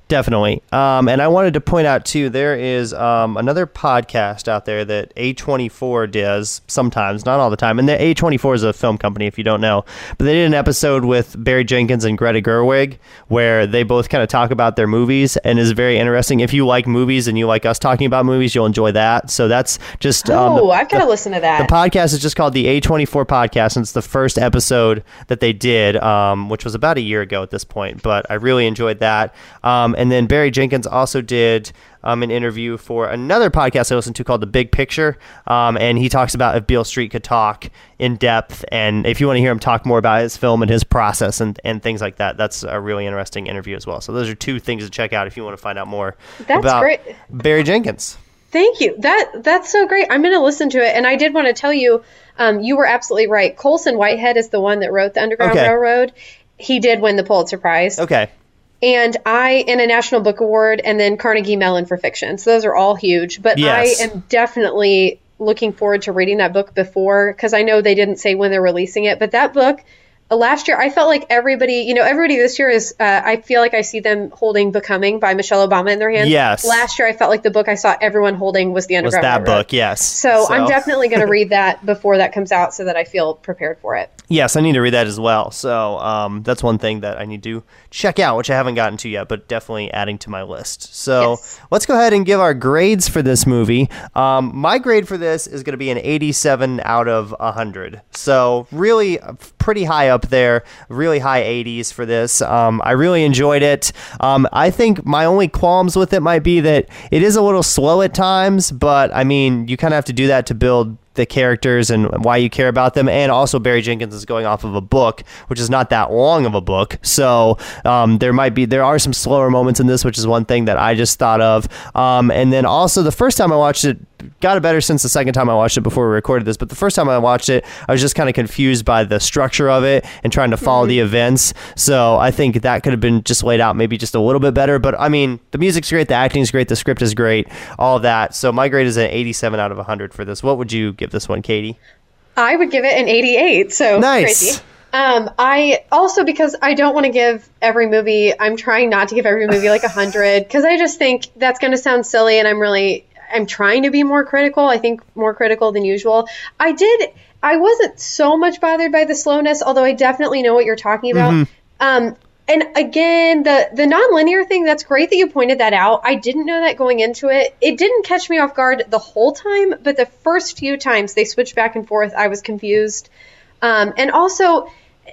Definitely. Um, and I wanted to point out, too, there is um, another podcast out there that A twenty-four does sometimes, not all the time. And the A twenty-four is a film company, if you don't know. But they did an episode with Barry Jenkins and Greta Gerwig where they both kind of talk about their movies, and is very interesting. If you like movies and you like us talking about movies, you'll enjoy that. So that's just... Um, oh, the, I've got to listen to that. The podcast is just called the A twenty-four Podcast, and it's the first episode that they did, um, which was about a year ago at this point. But I really enjoyed that. Um, And then Barry Jenkins also did um, an interview for another podcast I listened to called The Big Picture. Um, and he talks about If Beale Street Could Talk in depth. And if you want to hear him talk more about his film and his process and, and things like that, that's a really interesting interview as well. So those are two things to check out if you want to find out more that's about great. Barry Jenkins. Thank you. That That's so great. I'm going to listen to it. And I did want to tell you, um, you were absolutely right. Colson Whitehead is the one that wrote The Underground okay. Railroad. He did win the Pulitzer Prize. Okay. And I, and a National Book Award, and then Carnegie Mellon for fiction. So those are all huge. But yes. I am definitely looking forward to reading that book before, because I know they didn't say when they're releasing it. But that book, last year, I felt like everybody, you know, everybody this year is, uh, I feel like I see them holding Becoming by Michelle Obama in their hands. Yes. Last year, I felt like the book I saw everyone holding was The Underground Railroad. Was that book, yes. So, so. I'm definitely going to read that before that comes out so that I feel prepared for it. Yes, I need to read that as well. So um, that's one thing that I need to check out, which I haven't gotten to yet, but definitely adding to my list. So yes. Let's go ahead and give our grades for this movie. Um, my grade for this is going to be an eighty-seven out of one hundred. So really pretty high up there, really high eighties for this. Um, I really enjoyed it. Um, I think my only qualms with it might be that it is a little slow at times, but I mean, you kind of have to do that to build the characters and why you care about them. And also Barry Jenkins is going off of a book, which is not that long of a book. So um, there might be, there are some slower moments in this, which is one thing that I just thought of. Um, and then also the first time I watched it, got a better sense the second time I watched it before we recorded this, but the first time I watched it, I was just kind of confused by the structure of it and trying to follow mm-hmm. the events. So I think that could have been just laid out maybe just a little bit better. But I mean, the music's great, the acting's great, the script is great, all that. So my grade is an eighty-seven out of one hundred for this. What would you give this one, Katie? I would give it an eighty-eight. So nice. Crazy. Um, I also, because I don't want to give every movie, I'm trying not to give every movie like a hundred, because I just think that's going to sound silly, and I'm really. I'm trying to be more critical. I think more critical than usual. I did. I wasn't so much bothered by the slowness, although I definitely know what you're talking about. Mm-hmm. Um, and again, the, the nonlinear thing, that's great that you pointed that out. I didn't know that going into it. It didn't catch me off guard the whole time, but the first few times they switched back and forth, I was confused. Um, and also,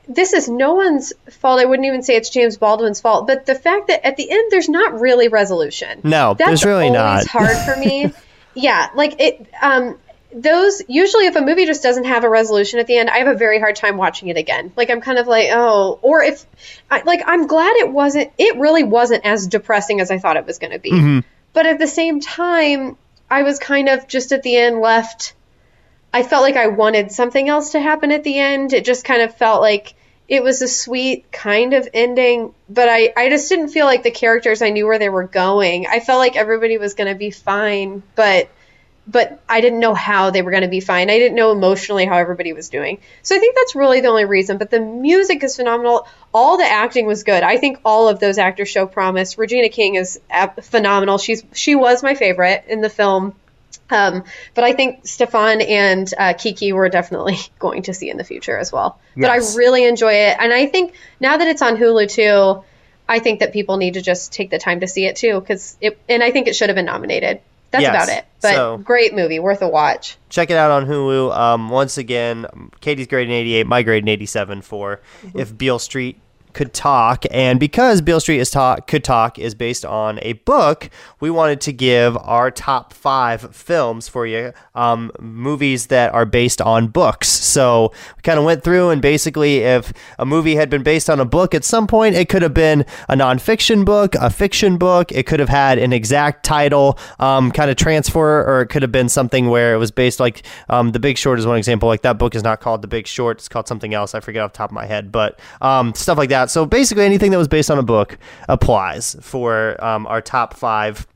this is no one's fault. I wouldn't even say it's James Baldwin's fault, but the fact that at the end there's not really resolution. No, that's there's really not. That's hard for me. Yeah, like it. Um, those usually, if a movie just doesn't have a resolution at the end, I have a very hard time watching it again. Like I'm kind of like, oh, or if, I, like I'm glad it wasn't. It really wasn't as depressing as I thought it was going to be. Mm-hmm. But at the same time, I was kind of just at the end left. I felt like I wanted something else to happen at the end. It just kind of felt like it was a sweet kind of ending, but I, I just didn't feel like the characters, I knew where they were going. I felt like everybody was going to be fine, but but I didn't know how they were going to be fine. I didn't know emotionally how everybody was doing. So I think that's really the only reason, but the music is phenomenal. All the acting was good. I think all of those actors show promise. Regina King is phenomenal. She's She was my favorite in the film. Um, but I think Stefan and uh, Kiki we're definitely going to see in the future as well. Yes. But I really enjoy it. And I think now that it's on Hulu too, I think that people need to just take the time to see it too. Cause it, and I think it should have been nominated. That's yes. about it. But so, great movie, worth a watch. Check it out on Hulu. Um, once again, Katie's grade in eighty-eight, my grade in eighty-seven for mm-hmm. If Beale Street Could Talk, and because Beale Street is talk Could Talk is based on a book, we wanted to give our top five films for you, um, movies that are based on books. So we kind of went through, and basically if a movie had been based on a book at some point, it could have been a nonfiction book, a fiction book, it could have had an exact title, um, kind of transfer, or it could have been something where it was based, like um, The Big Short is one example. Like that book is not called The Big Short, it's called something else, I forget off the top of my head, but um, stuff like that. So basically anything that was based on a book applies for um, our top five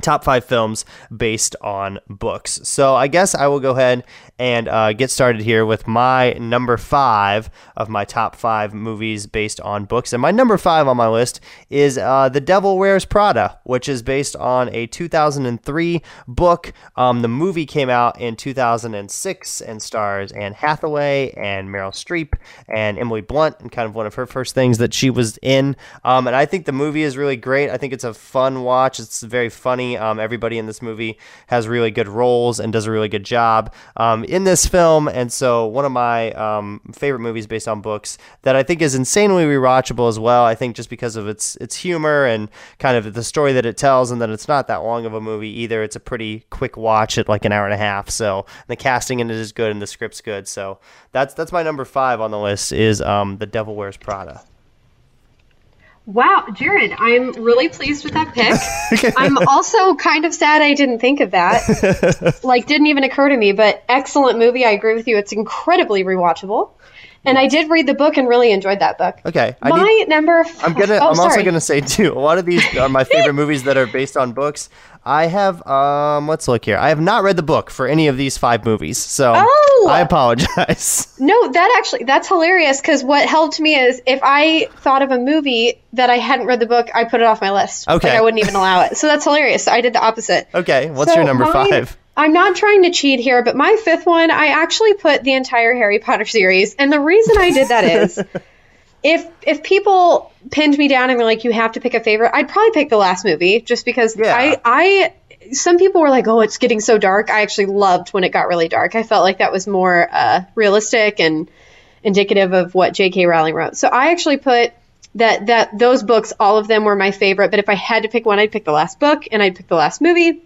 top five films based on books. So I guess I will go ahead and uh, get started here with my number five of my top five movies based on books. And my number five on my list is uh, The Devil Wears Prada, which is based on a two thousand three book. Um, the movie came out in two thousand six and stars Anne Hathaway and Meryl Streep and Emily Blunt, and kind of one of her first things that she was in. Um, and I think the movie is really great. I think it's a fun watch. It's very funny. Um, everybody in this movie has really good roles and does a really good job um, in this film. And so one of my um, favorite movies based on books that I think is insanely rewatchable as well. I think just because of its its humor and kind of the story that it tells, and that it's not that long of a movie either. It's a pretty quick watch at like an hour and a half. So the casting in it is good and the script's good. So that's that's my number five on the list is um, The Devil Wears Prada. Wow, Jared, I'm really pleased with that pick. I'm also kind of sad I didn't think of that. Like, didn't even occur to me, but excellent movie. I agree with you. It's incredibly rewatchable. And I did read the book and really enjoyed that book. Okay. I my need, number f- I'm gonna. Oh, I'm sorry. also going to say, too, a lot of these are my favorite movies that are based on books. I have, um, let's look here. I have not read the book for any of these five movies, so oh. I apologize. No, that actually, that's hilarious, because what helped me is if I thought of a movie that I hadn't read the book, I put it off my list. Okay. Like, I wouldn't even allow it. So that's hilarious. So I did the opposite. Okay. What's so your number mine, five? I'm not trying to cheat here, but my fifth one, I actually put the entire Harry Potter series. And the reason I did that is if if people pinned me down and were like, you have to pick a favorite, I'd probably pick the last movie just because yeah. I, I, some people were like, oh, it's getting so dark. I actually loved when it got really dark. I felt like that was more uh, realistic and indicative of what J K Rowling wrote. So I actually put that, that those books, all of them were my favorite. But if I had to pick one, I'd pick the last book and I'd pick the last movie.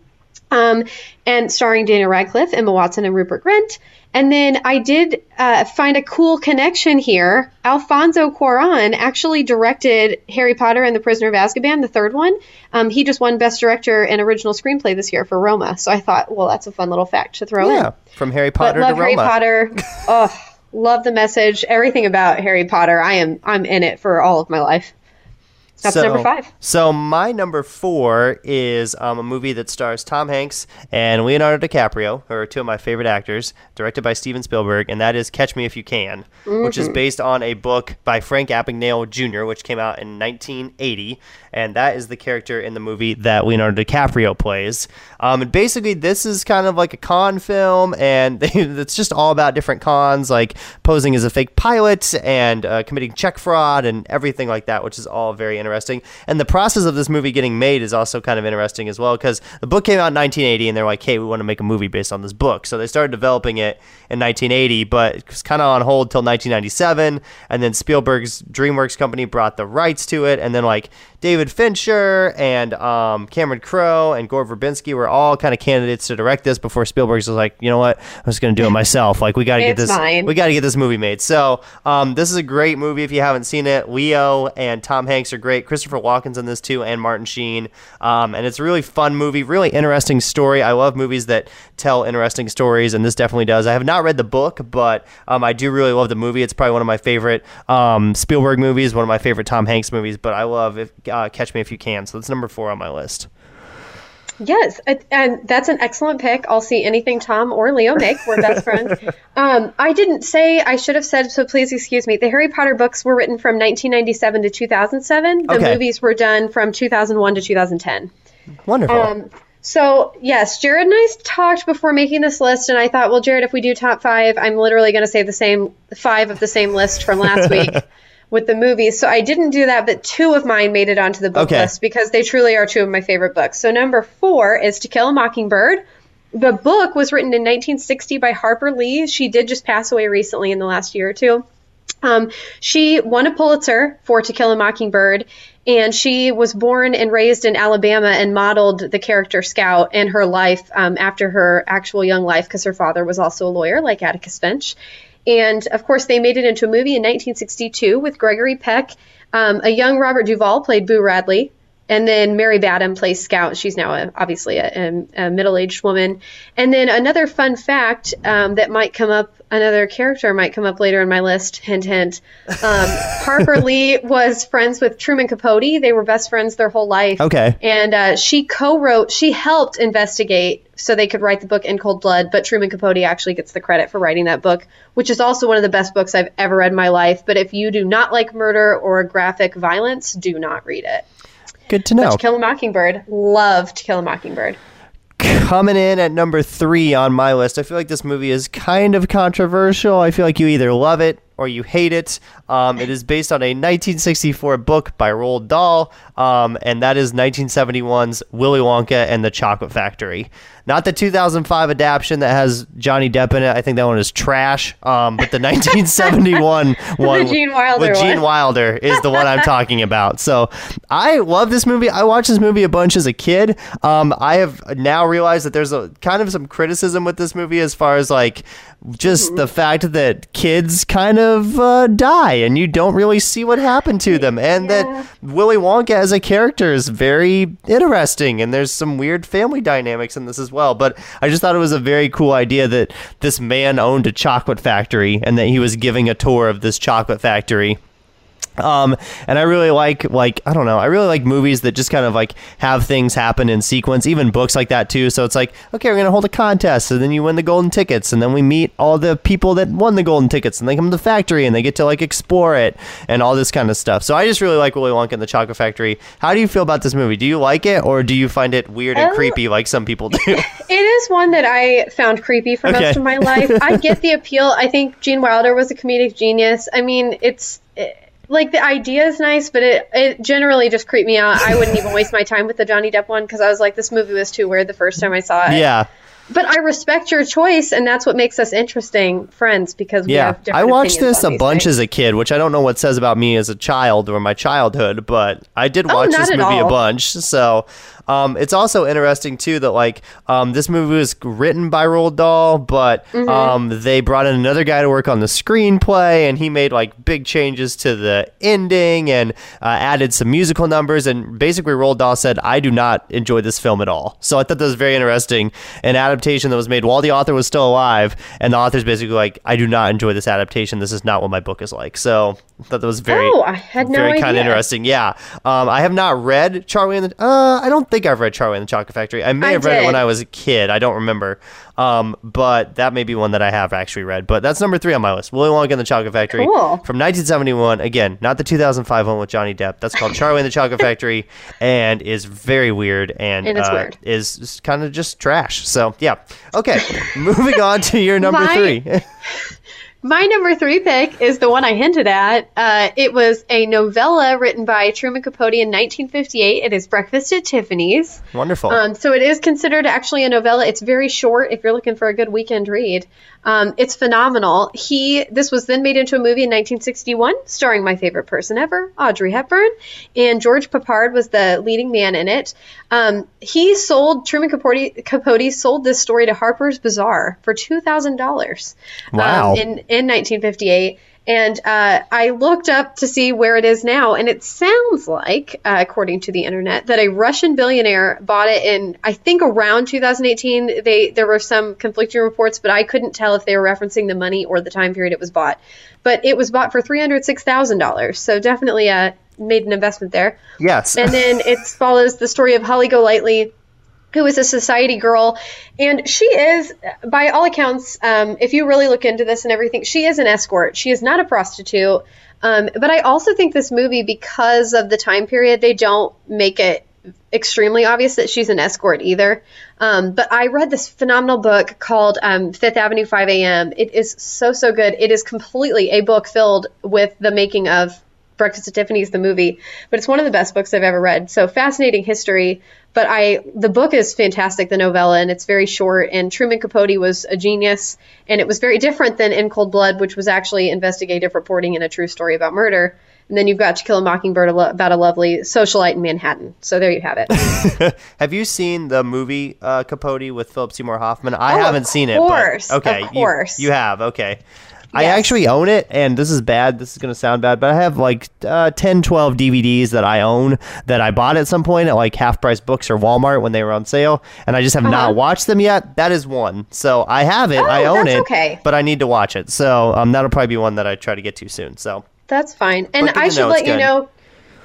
Um, and starring Daniel Radcliffe, Emma Watson, and Rupert Grint. And then I did uh, find a cool connection here. Alfonso Cuarón actually directed Harry Potter and the Prisoner of Azkaban, the third one. Um, he just won Best Director and Original Screenplay this year for Roma. So I thought, well, that's a fun little fact to throw yeah, in. Yeah, from Harry Potter but to Roma. Love Harry Potter. Oh, love the message. Everything about Harry Potter. I am I'm in it for all of my life. That's so, number five. So my number four is um, a movie that stars Tom Hanks and Leonardo DiCaprio, who are two of my favorite actors, directed by Steven Spielberg, and that is Catch Me If You Can, mm-hmm. which is based on a book by Frank Abagnale Junior, which came out in nineteen eighty, and that is the character in the movie that Leonardo DiCaprio plays. Um, and basically, this is kind of like a con film, and they, it's just all about different cons, like posing as a fake pilot and uh, committing check fraud and everything like that, which is all very interesting. Interesting. And the process of this movie getting made is also kind of interesting as well, because the book came out in nineteen eighty and they're like, hey, we want to make a movie based on this book. So they started developing it in nineteen eighty, but it was kind of on hold till nineteen ninety-seven. And then Spielberg's DreamWorks company brought the rights to it. And then like David Fincher and um, Cameron Crowe and Gore Verbinski were all kind of candidates to direct this before Spielberg's was like, you know what, I'm just going to do it myself. Like, we got to get this, mine. we got to get this movie made. So um, this is a great movie if you haven't seen it. Leo and Tom Hanks are great. Christopher Walken's in this too, and Martin Sheen, um, and it's a really fun movie, really interesting story. I love movies that tell interesting stories, and this definitely does. I have not read the book, but um, I do really love the movie. It's probably one of my favorite um, Spielberg movies, one of my favorite Tom Hanks movies, but I love if, uh, Catch Me If You Can, so that's number four on my list. Yes, and that's an excellent pick. I'll see anything Tom or Leo make. We're best friends. Um, I didn't say, I should have said, so please excuse me. The Harry Potter books were written from nineteen ninety-seven to two thousand seven. The okay. movies were done from two thousand one to two thousand ten. Wonderful. Um, so, yes, Jared and I talked before making this list, and I thought, well, Jared, if we do top five, I'm literally going to say the same five of the same list from last week. With the movies. So I didn't do that, but two of mine made it onto the book okay. list because they truly are two of my favorite books. So number four is To Kill a Mockingbird. The book was written in nineteen sixty by Harper Lee. She did just pass away recently in the last year or two. Um, she won a Pulitzer for To Kill a Mockingbird, and she was born and raised in Alabama and modeled the character Scout and her life um, after her actual young life because her father was also a lawyer like Atticus Finch. And, of course, they made it into a movie in nineteen sixty-two with Gregory Peck. Um, a young Robert Duvall played Boo Radley. And then Mary Badham plays Scout. She's now a, obviously a, a middle-aged woman. And then another fun fact um, that might come up, another character might come up later in my list, hint, hint. Um, Harper Lee was friends with Truman Capote. They were best friends their whole life. Okay. And uh, she co-wrote, she helped investigate so they could write the book In Cold Blood, but Truman Capote actually gets the credit for writing that book, which is also one of the best books I've ever read in my life. But if you do not like murder or graphic violence, do not read it. Good to know. But To Kill a Mockingbird. Love To Kill a Mockingbird. Coming in at number three on my list. I feel like this movie is kind of controversial. I feel like you either love it or you hate it. Um, it is based on a nineteen sixty-four book by Roald Dahl, um, and that is nineteen seventy-one's Willy Wonka and the Chocolate Factory. Not the two thousand five adaptation that has Johnny Depp in it. I think that one is trash. Um, but the nineteen seventy-one one the Gene Wilder with Gene one. Wilder is the one I'm talking about. So I love this movie. I watched this movie a bunch as a kid. Um, I have now realized that there's a kind of some criticism with this movie as far as like just mm-hmm. the fact that kids kind of uh, die and you don't really see what happened to them, and yeah. that Willy Wonka as a character is very interesting, and there's some weird family dynamics in this as well. But I just thought it was a very cool idea that this man owned a chocolate factory and that he was giving a tour of this chocolate factory. Um, and I really like, like, I don't know, I really like movies that just kind of like have things happen in sequence, even books like that too. So it's like, okay, we're going to hold a contest, and then you win the golden tickets, and then we meet all the people that won the golden tickets, and they come to the factory and they get to like explore it and all this kind of stuff. So I just really like Willy Wonka and the Chocolate Factory. How do you feel about this movie? Do you like it, or do you find it weird and um, creepy like some people do? It is one that I found creepy for okay. most of my life. I get the appeal. I think Gene Wilder was a comedic genius. I mean, it's... It, Like, the idea is nice, but it, it generally just creeped me out. I wouldn't even waste my time with the Johnny Depp one, because I was like, this movie was too weird the first time I saw it. Yeah. But I respect your choice, and that's what makes us interesting friends, because we yeah. have different I watched this a bunch things. As a kid, which I don't know what says about me as a child or my childhood, but I did watch oh, this movie all. a bunch. So um, it's also interesting, too, that like um, this movie was written by Roald Dahl, but mm-hmm. um, they brought in another guy to work on the screenplay, and he made like big changes to the ending and uh, added some musical numbers. And basically Roald Dahl said, I do not enjoy this film at all. So I thought that was very interesting. And Adam adaptation that was made while the author was still alive, and the author's basically like, I do not enjoy this adaptation, this is not what my book is like. So I thought that was very oh, I had no very kind of interesting. Yeah. Um, I have not read Charlie and the uh I don't think I've read Charlie and the Chocolate Factory. I may I have did. read it when I was a kid. I don't remember. Um, but that may be one that I have actually read. But that's number three on my list. Willy Wonka and the Chocolate Factory cool. from nineteen seventy-one. Again, not the two thousand five one with Johnny Depp. That's called Charlie and the Chocolate Factory, and is very weird and, and it's uh, weird. is kind of just trash. So yeah. Okay. Moving on to your number my, three. My number three pick is the one I hinted at. Uh, it was a novella written by Truman Capote in nineteen fifty-eight. It is Breakfast at Tiffany's. Wonderful. Um, so it is considered actually a novella. It's very short if you're looking for a good weekend read. Um, it's phenomenal. He This was then made into a movie in nineteen sixty-one, starring my favorite person ever, Audrey Hepburn. And George Papard was the leading man in it. Um, he sold, Truman Capote, Capote sold this story to Harper's Bazaar for two thousand dollars. Wow. Um, and, in nineteen fifty-eight, and uh, I looked up to see where it is now, and it sounds like, uh, according to the internet, that a Russian billionaire bought it in, I think, around two thousand eighteen. They there were some conflicting reports, but I couldn't tell if they were referencing the money or the time period it was bought. But it was bought for three hundred six thousand dollars, so definitely uh, made an investment there. Yes. And then it follows the story of Holly Golightly, who is a society girl, and she is, by all accounts, um, if you really look into this and everything, she is an escort. She is not a prostitute. Um, but I also think this movie, because of the time period, they don't make it extremely obvious that she's an escort either. Um, but I read this phenomenal book called um, Fifth Avenue five a.m. It is so, so good. It is completely a book filled with the making of Breakfast at Tiffany's, the movie, but it's one of the best books I've ever read. So fascinating history, but I the book is fantastic, the novella, and it's very short, and Truman Capote was a genius, and it was very different than In Cold Blood, which was actually investigative reporting and a true story about murder. And then you've got To Kill a Mockingbird, about a lovely socialite in Manhattan. So there you have it. Have you seen the movie uh, Capote with Philip Seymour Hoffman? I oh, haven't seen it. Of course. But, okay, of course. You, you have. Okay. Yes. I actually own it, and this is bad. This is going to sound bad, but I have like uh, ten, twelve D V Ds that I own that I bought at some point at like half-price books or Walmart when they were on sale, and I just have uh-huh. not watched them yet. That is one. So I have it. Oh, I own that's it, okay. But I need to watch it. So um, that'll probably be one that I try to get to soon. So that's fine. And I should let you know,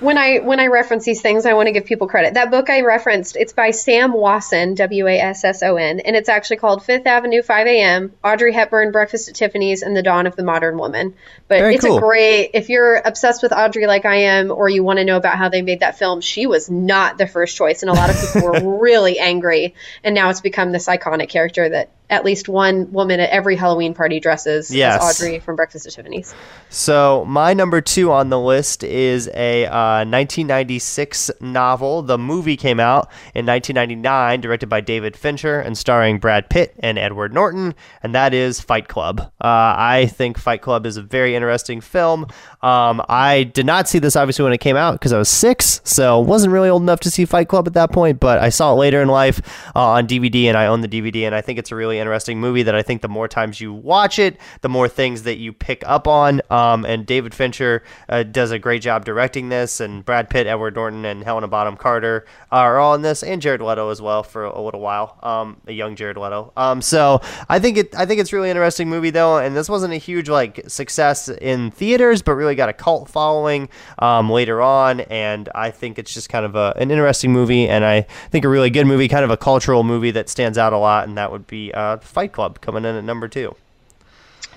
when I when I reference these things, I want to give people credit. That book I referenced, it's by Sam Wasson, W A S S O N, and it's actually called Fifth Avenue five a m, Audrey Hepburn, Breakfast at Tiffany's, and the Dawn of the Modern Woman. But Very it's cool. a great, if you're obsessed with Audrey like I am, or you want to know about how they made that film, she was not the first choice, and a lot of people were really angry, and now it's become this iconic character that at least one woman at every Halloween party dresses yes. as Audrey from Breakfast at Tiffany's. So my number two on the list is a uh, nineteen ninety-six novel. The movie came out in nineteen ninety-nine, directed by David Fincher and starring Brad Pitt and Edward Norton, and that is Fight Club. Uh, I think Fight Club is a very interesting film. Um, I did not see this, obviously, when it came out because I was six, so wasn't really old enough to see Fight Club at that point, but I saw it later in life uh, on D V D, and I own the D V D, and I think it's a really really interesting movie that I think the more times you watch it, the more things that you pick up on. Um, and David Fincher uh, does a great job directing this, and Brad Pitt, Edward Norton, and Helena Bonham Carter are all in this, and Jared Leto as well for a little while, um, a young Jared Leto. Um, so I think it, I think it's really interesting movie though, and this wasn't a huge like success in theaters, but really got a cult following um, later on, and I think it's just kind of a, an interesting movie, and I think a really good movie, kind of a cultural movie that stands out a lot, and that would be uh, Fight Club coming in at number two.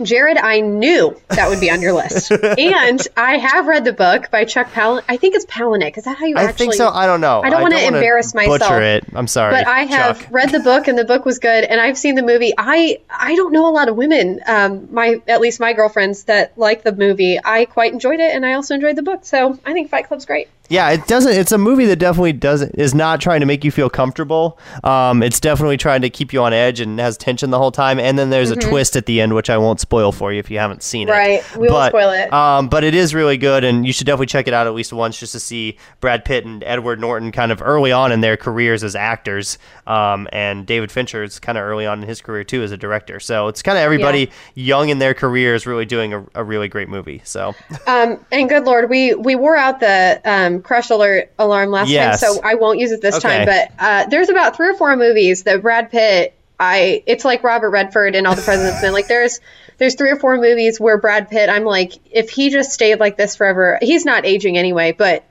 Jared, I knew that would be on your list. And I have read the book by Chuck Palahniuk. I think it's Palahniuk. Is that how you I actually... I think so. I don't know. I don't want to embarrass myself. Butcher it. I'm sorry, but I have Chuck. read the book, and the book was good, and I've seen the movie. I, I don't know a lot of women, um, my at least my girlfriends, that like the movie. I quite enjoyed it, and I also enjoyed the book. So I think Fight Club's great. Yeah, it doesn't. It's a movie that definitely doesn't is not trying to make you feel comfortable. Um, it's definitely trying to keep you on edge and has tension the whole time. And then there's mm-hmm. a twist at the end, which I won't spoil for you if you haven't seen it. Right, we won't spoil it. Um, but it is really good, and you should definitely check it out at least once just to see Brad Pitt and Edward Norton kind of early on in their careers as actors, um, and David Fincher is kind of early on in his career too as a director. So it's kind of everybody yeah. young in their careers really doing a, a really great movie. So, um, and good Lord, we we wore out the. Um, Crush alert alarm last yes. time, so I won't use it this okay. time, but uh there's about three or four movies that Brad Pitt I it's like Robert Redford and All the President's Men. Like there's there's three or four movies where Brad Pitt, I'm like, if he just stayed like this forever, he's not aging anyway, but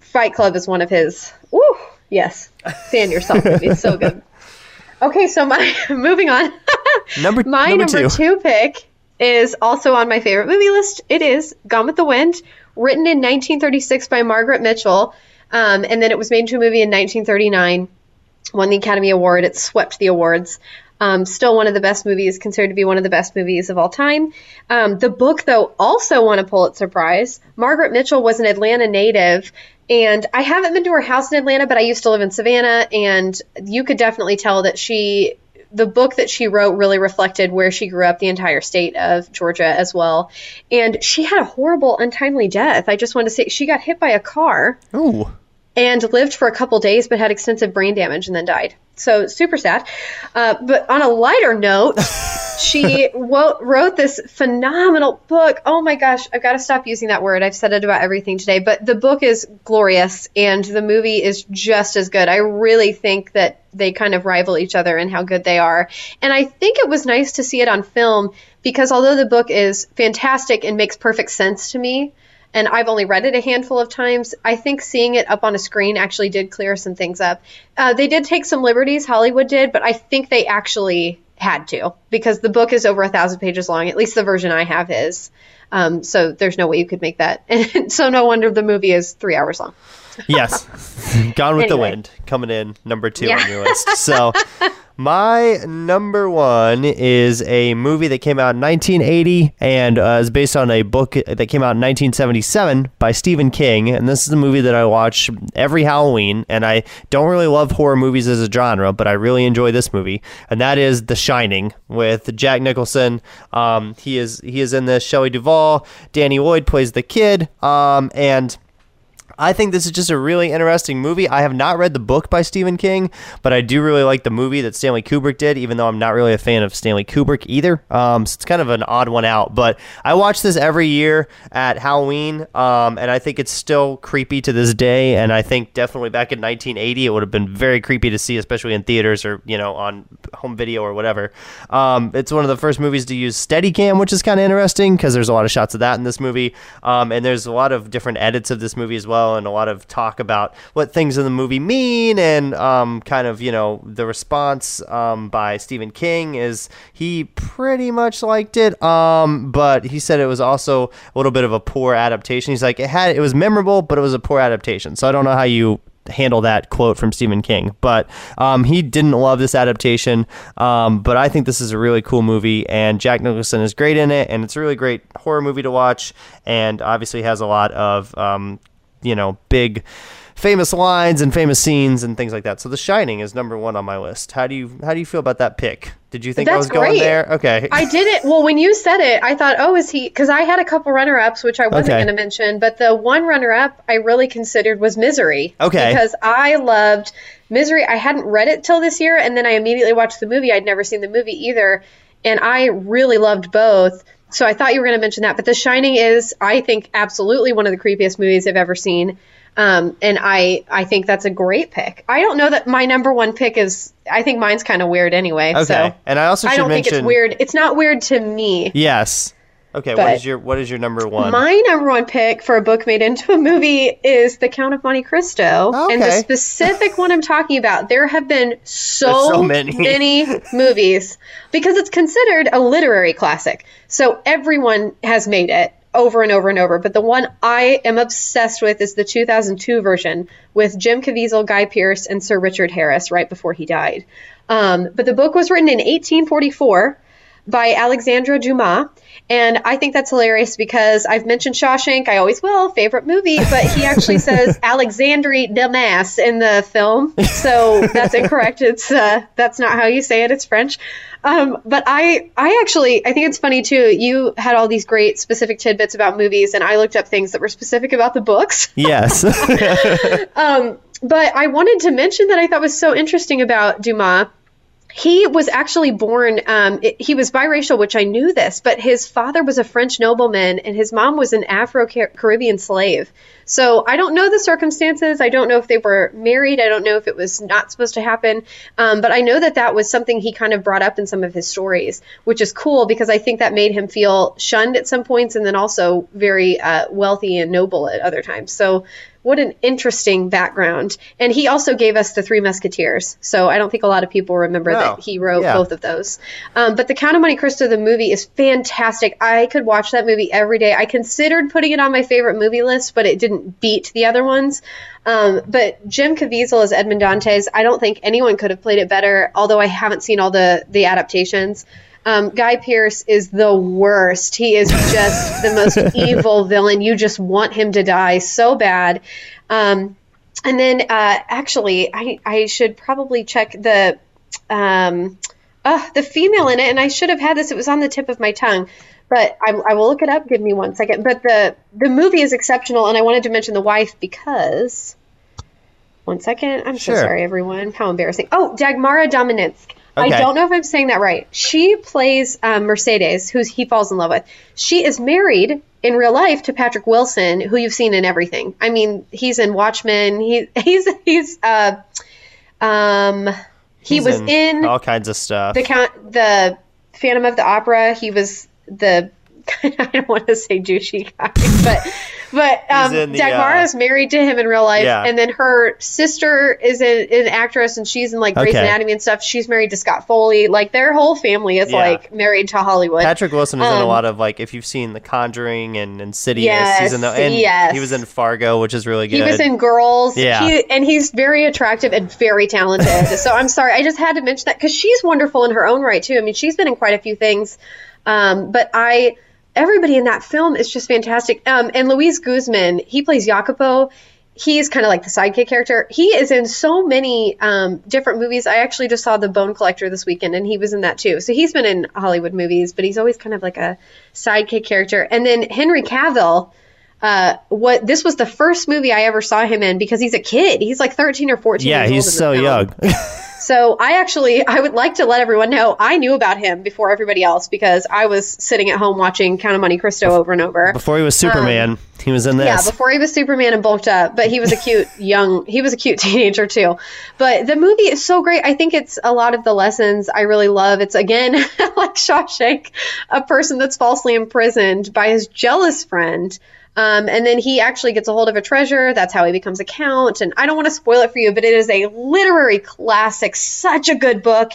Fight Club is one of his woo yes stand yourself movies. So good. Okay, so my moving on number my number, number two. two pick is also on my favorite movie list. It is Gone with the Wind, written in nineteen thirty-six by Margaret Mitchell, um, and then it was made into a movie in nineteen thirty-nine, won the Academy Award. It swept the awards. Um, still one of the best movies, considered to be one of the best movies of all time. Um, the book, though, also won a Pulitzer Prize. Margaret Mitchell was an Atlanta native, and I haven't been to her house in Atlanta, but I used to live in Savannah, and you could definitely tell that she... the book that she wrote really reflected where she grew up, the entire state of Georgia as well. And she had a horrible, untimely death. I just want to say she got hit by a car Ooh. and lived for a couple days, but had extensive brain damage and then died. So super sad. Uh, but on a lighter note, she wo- wrote this phenomenal book. Oh my gosh, I've got to stop using that word. I've said it about everything today, but the book is glorious and the movie is just as good. I really think that they kind of rival each other in how good they are. And I think it was nice to see it on film because although the book is fantastic and makes perfect sense to me, and I've only read it a handful of times, I think seeing it up on a screen actually did clear some things up. Uh, they did take some liberties, Hollywood did, but I think they actually had to because the book is over a thousand pages long. At least the version I have is. Um, so there's no way you could make that. And so no wonder the movie is three hours long. Yes. Gone with anyway. the Wind coming in number two yeah. on your list. So my number one is a movie that came out in nineteen eighty and uh, is based on a book that came out in nineteen seventy-seven by Stephen King. And this is a movie that I watch every Halloween. And I don't really love horror movies as a genre, but I really enjoy this movie. And that is The Shining with Jack Nicholson. Um, he is he is in this. Shelley Duvall, Danny Lloyd plays the kid, um, and... I think this is just a really interesting movie. I have not read the book by Stephen King, but I do really like the movie that Stanley Kubrick did, even though I'm not really a fan of Stanley Kubrick either. Um, so it's kind of an odd one out, but I watch this every year at Halloween, um, and I think it's still creepy to this day, and I think definitely back in nineteen eighty, it would have been very creepy to see, especially in theaters or, you know, on home video or whatever. Um, it's one of the first movies to use Steadicam, which is kind of interesting because there's a lot of shots of that in this movie, um, and there's a lot of different edits of this movie as well, and a lot of talk about what things in the movie mean and um, kind of, you know, the response um, by Stephen King is he pretty much liked it, um, but he said it was also a little bit of a poor adaptation. He's like, it had it was memorable, but it was a poor adaptation. So I don't know how you handle that quote from Stephen King, but um, he didn't love this adaptation, um, but I think this is a really cool movie, and Jack Nicholson is great in it, and it's a really great horror movie to watch, and obviously has a lot of... Um, you know, big famous lines and famous scenes and things like that. So The Shining is number one on my list. How do you how do you feel about that pick? Did you think That's I was great. going there? Okay. I didn't. Well, when you said it, I thought, oh, is he? Because I had a couple runner-ups, which I wasn't okay. going to mention. But the one runner-up I really considered was Misery. Okay. Because I loved Misery. I hadn't read it till this year, and then I immediately watched the movie. I'd never seen the movie either, and I really loved both. So I thought you were going to mention that. But The Shining is, I think, absolutely one of the creepiest movies I've ever seen. Um, and I, I think that's a great pick. I don't know that my number one pick is, I think mine's kind of weird anyway. Okay. So and I also should I don't mention, think it's weird. It's not weird to me. Yes. Okay. What is your, what is your number one? My number one pick for a book made into a movie is The Count of Monte Cristo. Okay. And the specific one I'm talking about, there have been so, so many. many movies because it's considered a literary classic. So everyone has made it. Over and over and over. But the one I am obsessed with is the two thousand two version with Jim Caviezel, Guy Pearce, and Sir Richard Harris right before he died. Um, but the book was written in eighteen forty-four by Alexandre Dumas. And I think that's hilarious because I've mentioned Shawshank. I always will. Favorite movie. But he actually says Alexandre Dumas in the film. So that's incorrect. It's uh, that's not how you say it. It's French. Um, but I, I actually, I think it's funny too. You had all these great specific tidbits about movies and I looked up things that were specific about the books. Yes. um, but I wanted to mention that I thought was so interesting about Dumas. He was actually born, um, it, he was biracial, which I knew this, but his father was a French nobleman and his mom was an Afro-Caribbean slave. So I don't know the circumstances. I don't know if they were married. I don't know if it was not supposed to happen. Um, but I know that that was something he kind of brought up in some of his stories, which is cool because I think that made him feel shunned at some points and then also very uh, wealthy and noble at other times. So what an interesting background. And he also gave us The Three Musketeers. So I don't think a lot of people remember no. that he wrote yeah. both of those. Um, but The Count of Monte Cristo, the movie, is fantastic. I could watch that movie every day. I considered putting it on my favorite movie list, but it didn't beat the other ones. Um, but Jim Caviezel as Edmond Dantes, I don't think anyone could have played it better, although I haven't seen all the, the adaptations. Um, Guy Pearce is the worst. He is just the most evil villain. You just want him to die so bad. Um, and then uh, actually, I, I should probably check the um, uh, the female in it. And I should have had this. It was on the tip of my tongue. But I, I will look it up. Give me one second. But the, the movie is exceptional. And I wanted to mention the wife because... One second. I'm sure. so sorry, everyone. How embarrassing. Oh, Dagmara Dominitsk. Okay. I don't know if I'm saying that right. She plays um, Mercedes, who he falls in love with. She is married in real life to Patrick Wilson, who you've seen in everything. I mean, he's in Watchmen. He he's he's uh um he he's was in, in all kinds of stuff. The count, the Phantom of the Opera. He was the I don't want to say douchey guy, but. But um, the, Dagmara uh, is married to him in real life, yeah. and then her sister is a, an actress, and she's in like Grey's okay. Anatomy and stuff. She's married to Scott Foley. Like their whole family is yeah. like married to Hollywood. Patrick Wilson is um, in a lot of like if you've seen The Conjuring and Insidious, yes, he's in the and yes. he was in Fargo, which is really good. He was in Girls, yeah, he, and he's very attractive and very talented. So I'm sorry, I just had to mention that because she's wonderful in her own right too. I mean, she's been in quite a few things, um, but I. Everybody in that film is just fantastic. Um, and Luis Guzman, he plays Jacopo. He's kind of like the sidekick character. He is in so many um, different movies. I actually just saw The Bone Collector this weekend, and he was in that too. So he's been in Hollywood movies, but he's always kind of like a sidekick character. And then Henry Cavill, uh, what this was the first movie I ever saw him in because he's a kid. He's like thirteen or fourteen yeah, years old. Yeah, he's so young. So I actually, I would like to let everyone know I knew about him before everybody else because I was sitting at home watching Count of Monte Cristo over and over. Before he was Superman, um, he was in this. Yeah, before he was Superman and bulked up, but he was a cute young, he was a cute teenager too. But the movie is so great. I think it's a lot of the lessons I really love. It's again, like Shawshank, a person that's falsely imprisoned by his jealous friend. Um, and then he actually gets a hold of a treasure. That's how he becomes a count. And I don't want to spoil it for you, but it is a literary classic, such a good book.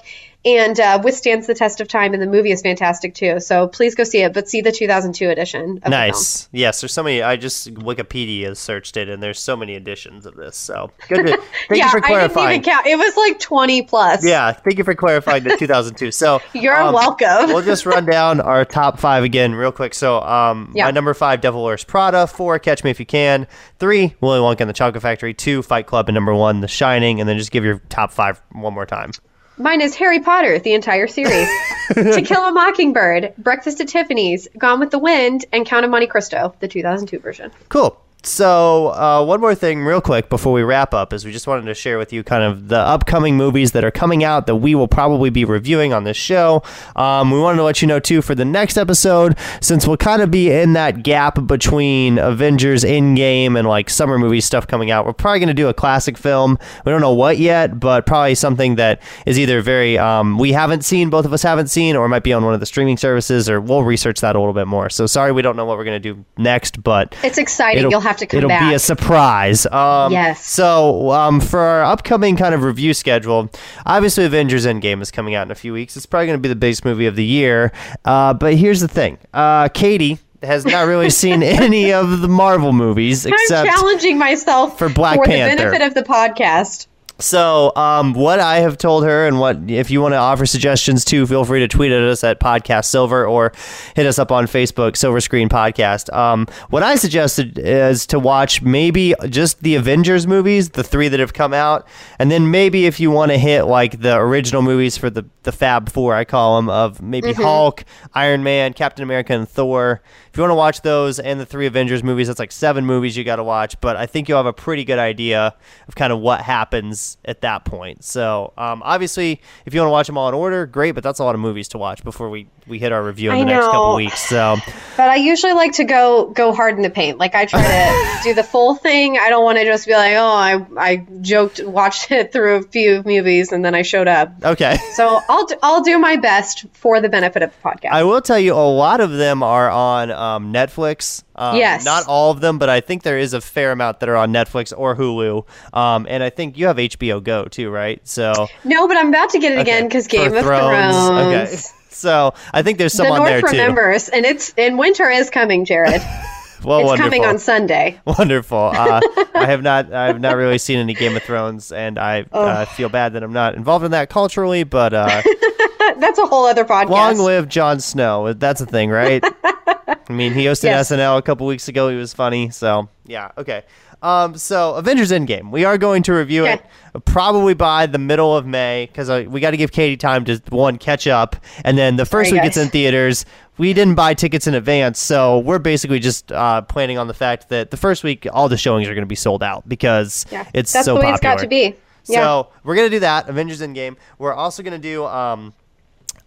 and uh, withstands the test of time, and the movie is fantastic too. So please go see it, but see the two thousand two edition of nice. The film. Yes, there's so many. I just Wikipedia searched it, and there's so many editions of this. So good. To, thank yeah, you for clarifying. I didn't even count. It was like twenty plus. Yeah, thank you for clarifying the two thousand two. So you're um, welcome. We'll just run down our top five again real quick. So um, yeah. my number five, Devil Wears Prada. Four, Catch Me If You Can. Three, Willy Wonka and the Chocolate Factory. Two, Fight Club. And number one, The Shining. And then just give your top five one more time. Mine is Harry Potter, the entire series. To Kill a Mockingbird, Breakfast at Tiffany's, Gone with the Wind, and Count of Monte Cristo, the two thousand two version. Cool. So uh, one more thing real quick before we wrap up is we just wanted to share with you kind of the upcoming movies that are coming out that we will probably be reviewing on this show. Um, we wanted to let you know, too, for the next episode, since we'll kind of be in that gap between Avengers Endgame and like summer movie stuff coming out, we're probably going to do a classic film. We don't know what yet, but probably something that is either very um, we haven't seen, both of us haven't seen, or might be on one of the streaming services, or we'll research that a little bit more. So sorry, we don't know what we're going to do next, but it's exciting. You'll have to come It'll back. Be a surprise. Um, yes. So um, for our upcoming kind of review schedule, obviously Avengers Endgame is coming out in a few weeks. It's probably going to be the biggest movie of the year. Uh, but here's the thing. Uh, Katie has not really seen any of the Marvel movies. Except I'm challenging myself for Black for Panther. For the benefit of the podcast. So um, what I have told her, and what if you want to offer suggestions too, feel free to tweet at us at Podcast Silver or hit us up on Facebook, Silver Screen Podcast. Um, what I suggested is to watch maybe just the Avengers movies, the three that have come out, and then maybe if you want to hit like the original movies for the, the Fab Four, I call them, of maybe mm-hmm. Hulk, Iron Man, Captain America, and Thor. If you want to watch those and the three Avengers movies, that's like seven movies you got to watch, but I think you'll have a pretty good idea of kind of what happens at that point. So um, obviously, if you want to watch them all in order, great, but that's a lot of movies to watch before we, we hit our review in I the know. next couple weeks. So, but I usually like to go go hard in the paint. Like I try to do the full thing. I don't want to just be like, oh, I I joked, watched it through a few movies, and then I showed up. Okay. So I'll do, I'll do my best for the benefit of the podcast. I will tell you, a lot of them are on Um, Um, Netflix. Um, yes. Not all of them, but I think there is a fair amount that are on Netflix or Hulu. Um, and I think you have H B O Go too, right? So no, but I'm about to get it okay. again because Game For of Thrones. Thrones. Okay. So I think there's some the on North there too. The North remembers, and it's and winter is coming, Jared. Well, it's wonderful. Coming on Sunday. Wonderful. Uh, I have not. I have not really seen any Game of Thrones, and I oh. uh, feel bad that I'm not involved in that culturally. But uh, that's a whole other podcast. Long live Jon Snow. That's a thing, right? I mean, he hosted yes. S N L a couple weeks ago. He was funny. So yeah, okay. Um, so Avengers Endgame. We are going to review okay. it probably by the middle of May because uh, we got to give Katie time to one catch up, and then the first right, week guys. It's in theaters. We didn't buy tickets in advance, so we're basically just uh, planning on the fact that the first week, all the showings are going to be sold out because yeah. it's That's so the way popular. It's got to be. Yeah. So we're going to do that, Avengers Endgame. We're also going to do um,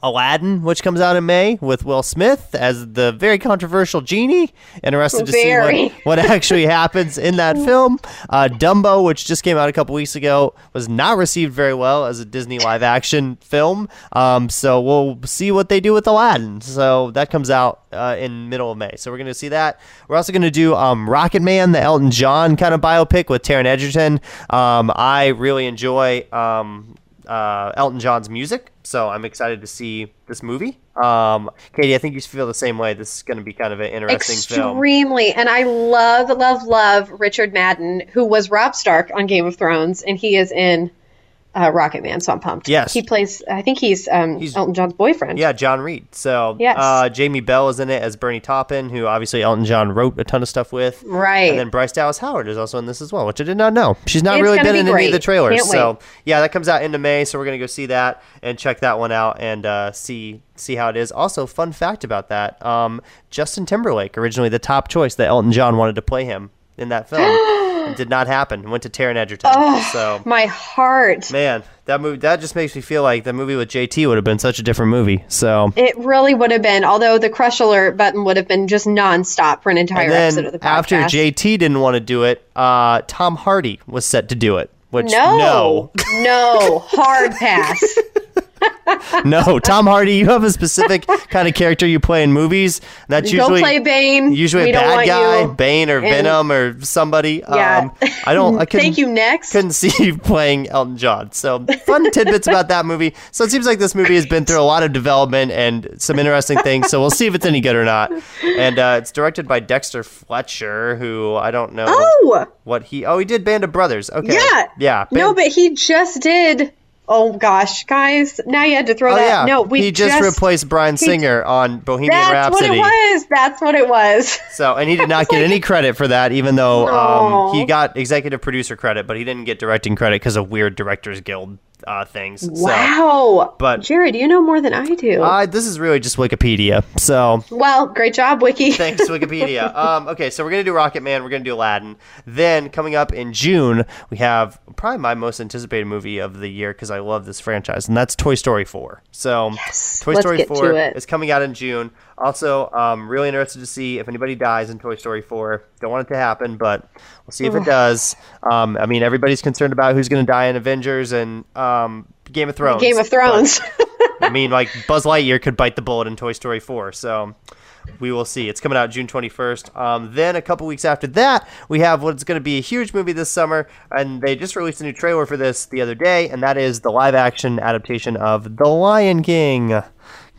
Aladdin, which comes out in May with Will Smith as the very controversial genie. Interested to very. see what, what actually happens in that film. Uh, Dumbo, which just came out a couple weeks ago, was not received very well as a Disney live action film. Um, so we'll see what they do with Aladdin. So that comes out uh, in middle of May. So we're going to see that. We're also going to do um, Rocket Man, the Elton John kind of biopic with Taron Egerton. Um, I really enjoy um, uh, Elton John's music. So I'm excited to see this movie. Um, Katie, I think you feel the same way. This is going to be kind of an interesting Extremely. film. Extremely. And I love, love, love Richard Madden, who was Robb Stark on Game of Thrones, and he is in uh, Rocket Man, so I'm pumped. Yes. He plays, I think he's, um, he's Elton John's boyfriend. Yeah, John Reed. So yes. uh, Jamie Bell is in it as Bernie Taupin, who obviously Elton John wrote a ton of stuff with. Right. And then Bryce Dallas Howard is also in this as well, which I did not know. She's not it's really been be in great. any of the trailers. Can't so wait. Yeah, that comes out into May, so we're going to go see that and check that one out and uh, see see how it is. Also, fun fact about that, um, Justin Timberlake, originally the top choice that Elton John wanted to play him in that film. It did not happen. It went to Taron Egerton. Oh, so my heart. Man, that movie that just makes me feel like the movie with J T would have been such a different movie. So it really would have been, although the crush alert button would have been just nonstop for an entire and then, episode of the podcast. After J T didn't want to do it, uh, Tom Hardy was set to do it. Which no. No, no hard pass. No, Tom Hardy, you have a specific kind of character you play in movies. That's usually, don't play Bane. Usually we a bad guy, you. Bane or and, Venom or somebody. Yeah. Um, I don't. I couldn't, Thank you, next. Couldn't see you playing Elton John. So fun tidbits about that movie. So it seems like this movie has been through a lot of development and some interesting things. So we'll see if it's any good or not. And uh, it's directed by Dexter Fletcher, who I don't know oh. what he. Oh, he did Band of Brothers. Okay. Yeah. Yeah. Band, no, but he just did. Oh, gosh, guys. Now you had to throw oh, that. Yeah. No, we He just, just replaced Bryan he, Singer on Bohemian that's Rhapsody. That's what it was. That's what it was. So, and he did not get like, any credit for that, even though no. um, he got executive producer credit, but he didn't get directing credit because of weird Directors Guild uh, things. Wow. So, but Jared, you know more than I do. Uh, this is really just Wikipedia. So. Well, great job, Wiki. Thanks, Wikipedia. um, okay, so we're going to do Rocket Man. We're going to do Aladdin. Then coming up in June, we have probably my most anticipated movie of the year because I love this franchise, and that's Toy Story four. So yes, Toy Story four is coming out in June. Also, I'm um, really interested to see if anybody dies in Toy Story four. Don't want it to happen, but we'll see if it does. Um, I mean, everybody's concerned about who's going to die in Avengers and um, Game of Thrones. Game of Thrones. But, I mean, like Buzz Lightyear could bite the bullet in Toy Story four, so we will see. It's coming out June twenty-first. Um, then a couple weeks after that, we have what's going to be a huge movie this summer, and they just released a new trailer for this the other day, and that is the live-action adaptation of The Lion King.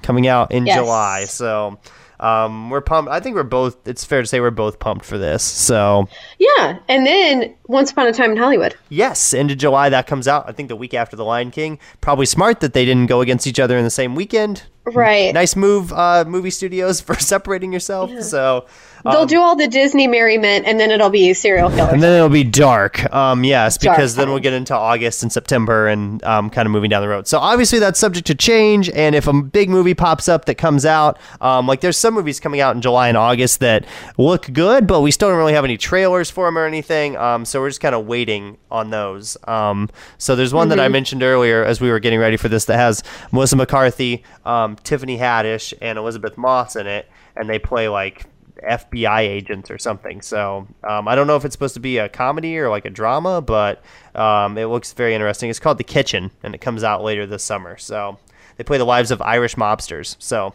Coming out in yes. July, so um, we're pumped. I think we're both. It's fair to say we're both pumped for this. So yeah, and then Once Upon a Time in Hollywood. Yes, end of July that comes out. I think the week after The Lion King. Probably smart that they didn't go against each other in the same weekend. Right. Nice move, uh, movie studios, for separating yourself. Yeah. So um, they'll do all the Disney merriment, and then it'll be serial killers, and then it'll be dark. Um, yes, dark because time. Then we'll get into August and September, and um, kind of moving down the road. So obviously that's subject to change. And if a big movie pops up that comes out, um, like there's some movies coming out in July and August that look good, but we still don't really have any trailers for them or anything. Um, so we're just kind of waiting on those. Um, so there's one mm-hmm. that I mentioned earlier as we were getting ready for this that has Melissa McCarthy. Um, Tiffany Haddish and Elizabeth Moss in it, and they play like F B I agents or something. So um, I don't know if it's supposed to be a comedy or like a drama, but um, it looks very interesting. It's called The Kitchen, and it comes out later this summer. So they play the wives of Irish mobsters. So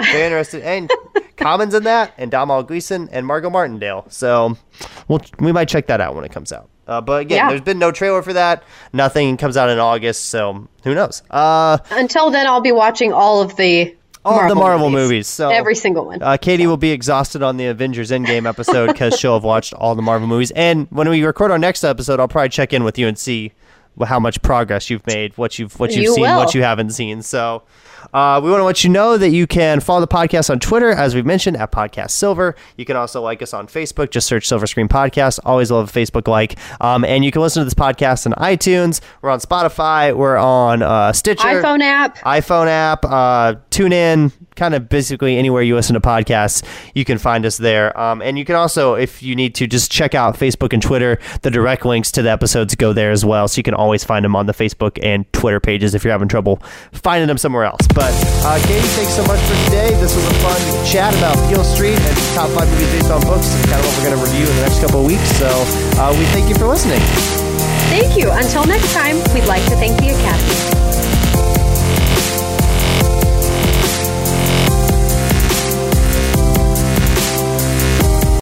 very interesting. And Common's in that, and Domhnall Gleeson and Margot Martindale. So we'll, we might check that out when it comes out. Uh, but again, yeah. There's been no trailer for that. Nothing comes out in August, so who knows? Uh, Until then, I'll be watching all of the all Marvel, of the Marvel movies. movies so every single one. Uh, Katie yeah. will be exhausted on the Avengers Endgame episode because she'll have watched all the Marvel movies. And when we record our next episode, I'll probably check in with you and see how much progress you've made, what you've what you've you seen, will. what you haven't seen. So. Uh, we want to let you know that you can follow the podcast on Twitter, as we've mentioned, at Podcast Silver. You can also like us on Facebook. Just search Silver Screen Podcast. Always love a Facebook like. Um, and you can listen to this podcast on iTunes. We're on Spotify. We're on uh, Stitcher. iPhone app. iPhone app. Uh, TuneIn. Kind of basically anywhere you listen to podcasts, you can find us there. Um, and you can also, if you need to, just check out Facebook and Twitter. The direct links to the episodes go there as well. So you can always find them on the Facebook and Twitter pages if you're having trouble finding them somewhere else. But uh, Katie, thanks so much for today. This was a fun chat about Beale Street and top five movies based on books. It's kind of what we're going to review in the next couple of weeks. So uh, we thank you for listening. Thank you. Until next time, we'd like to thank the Academy.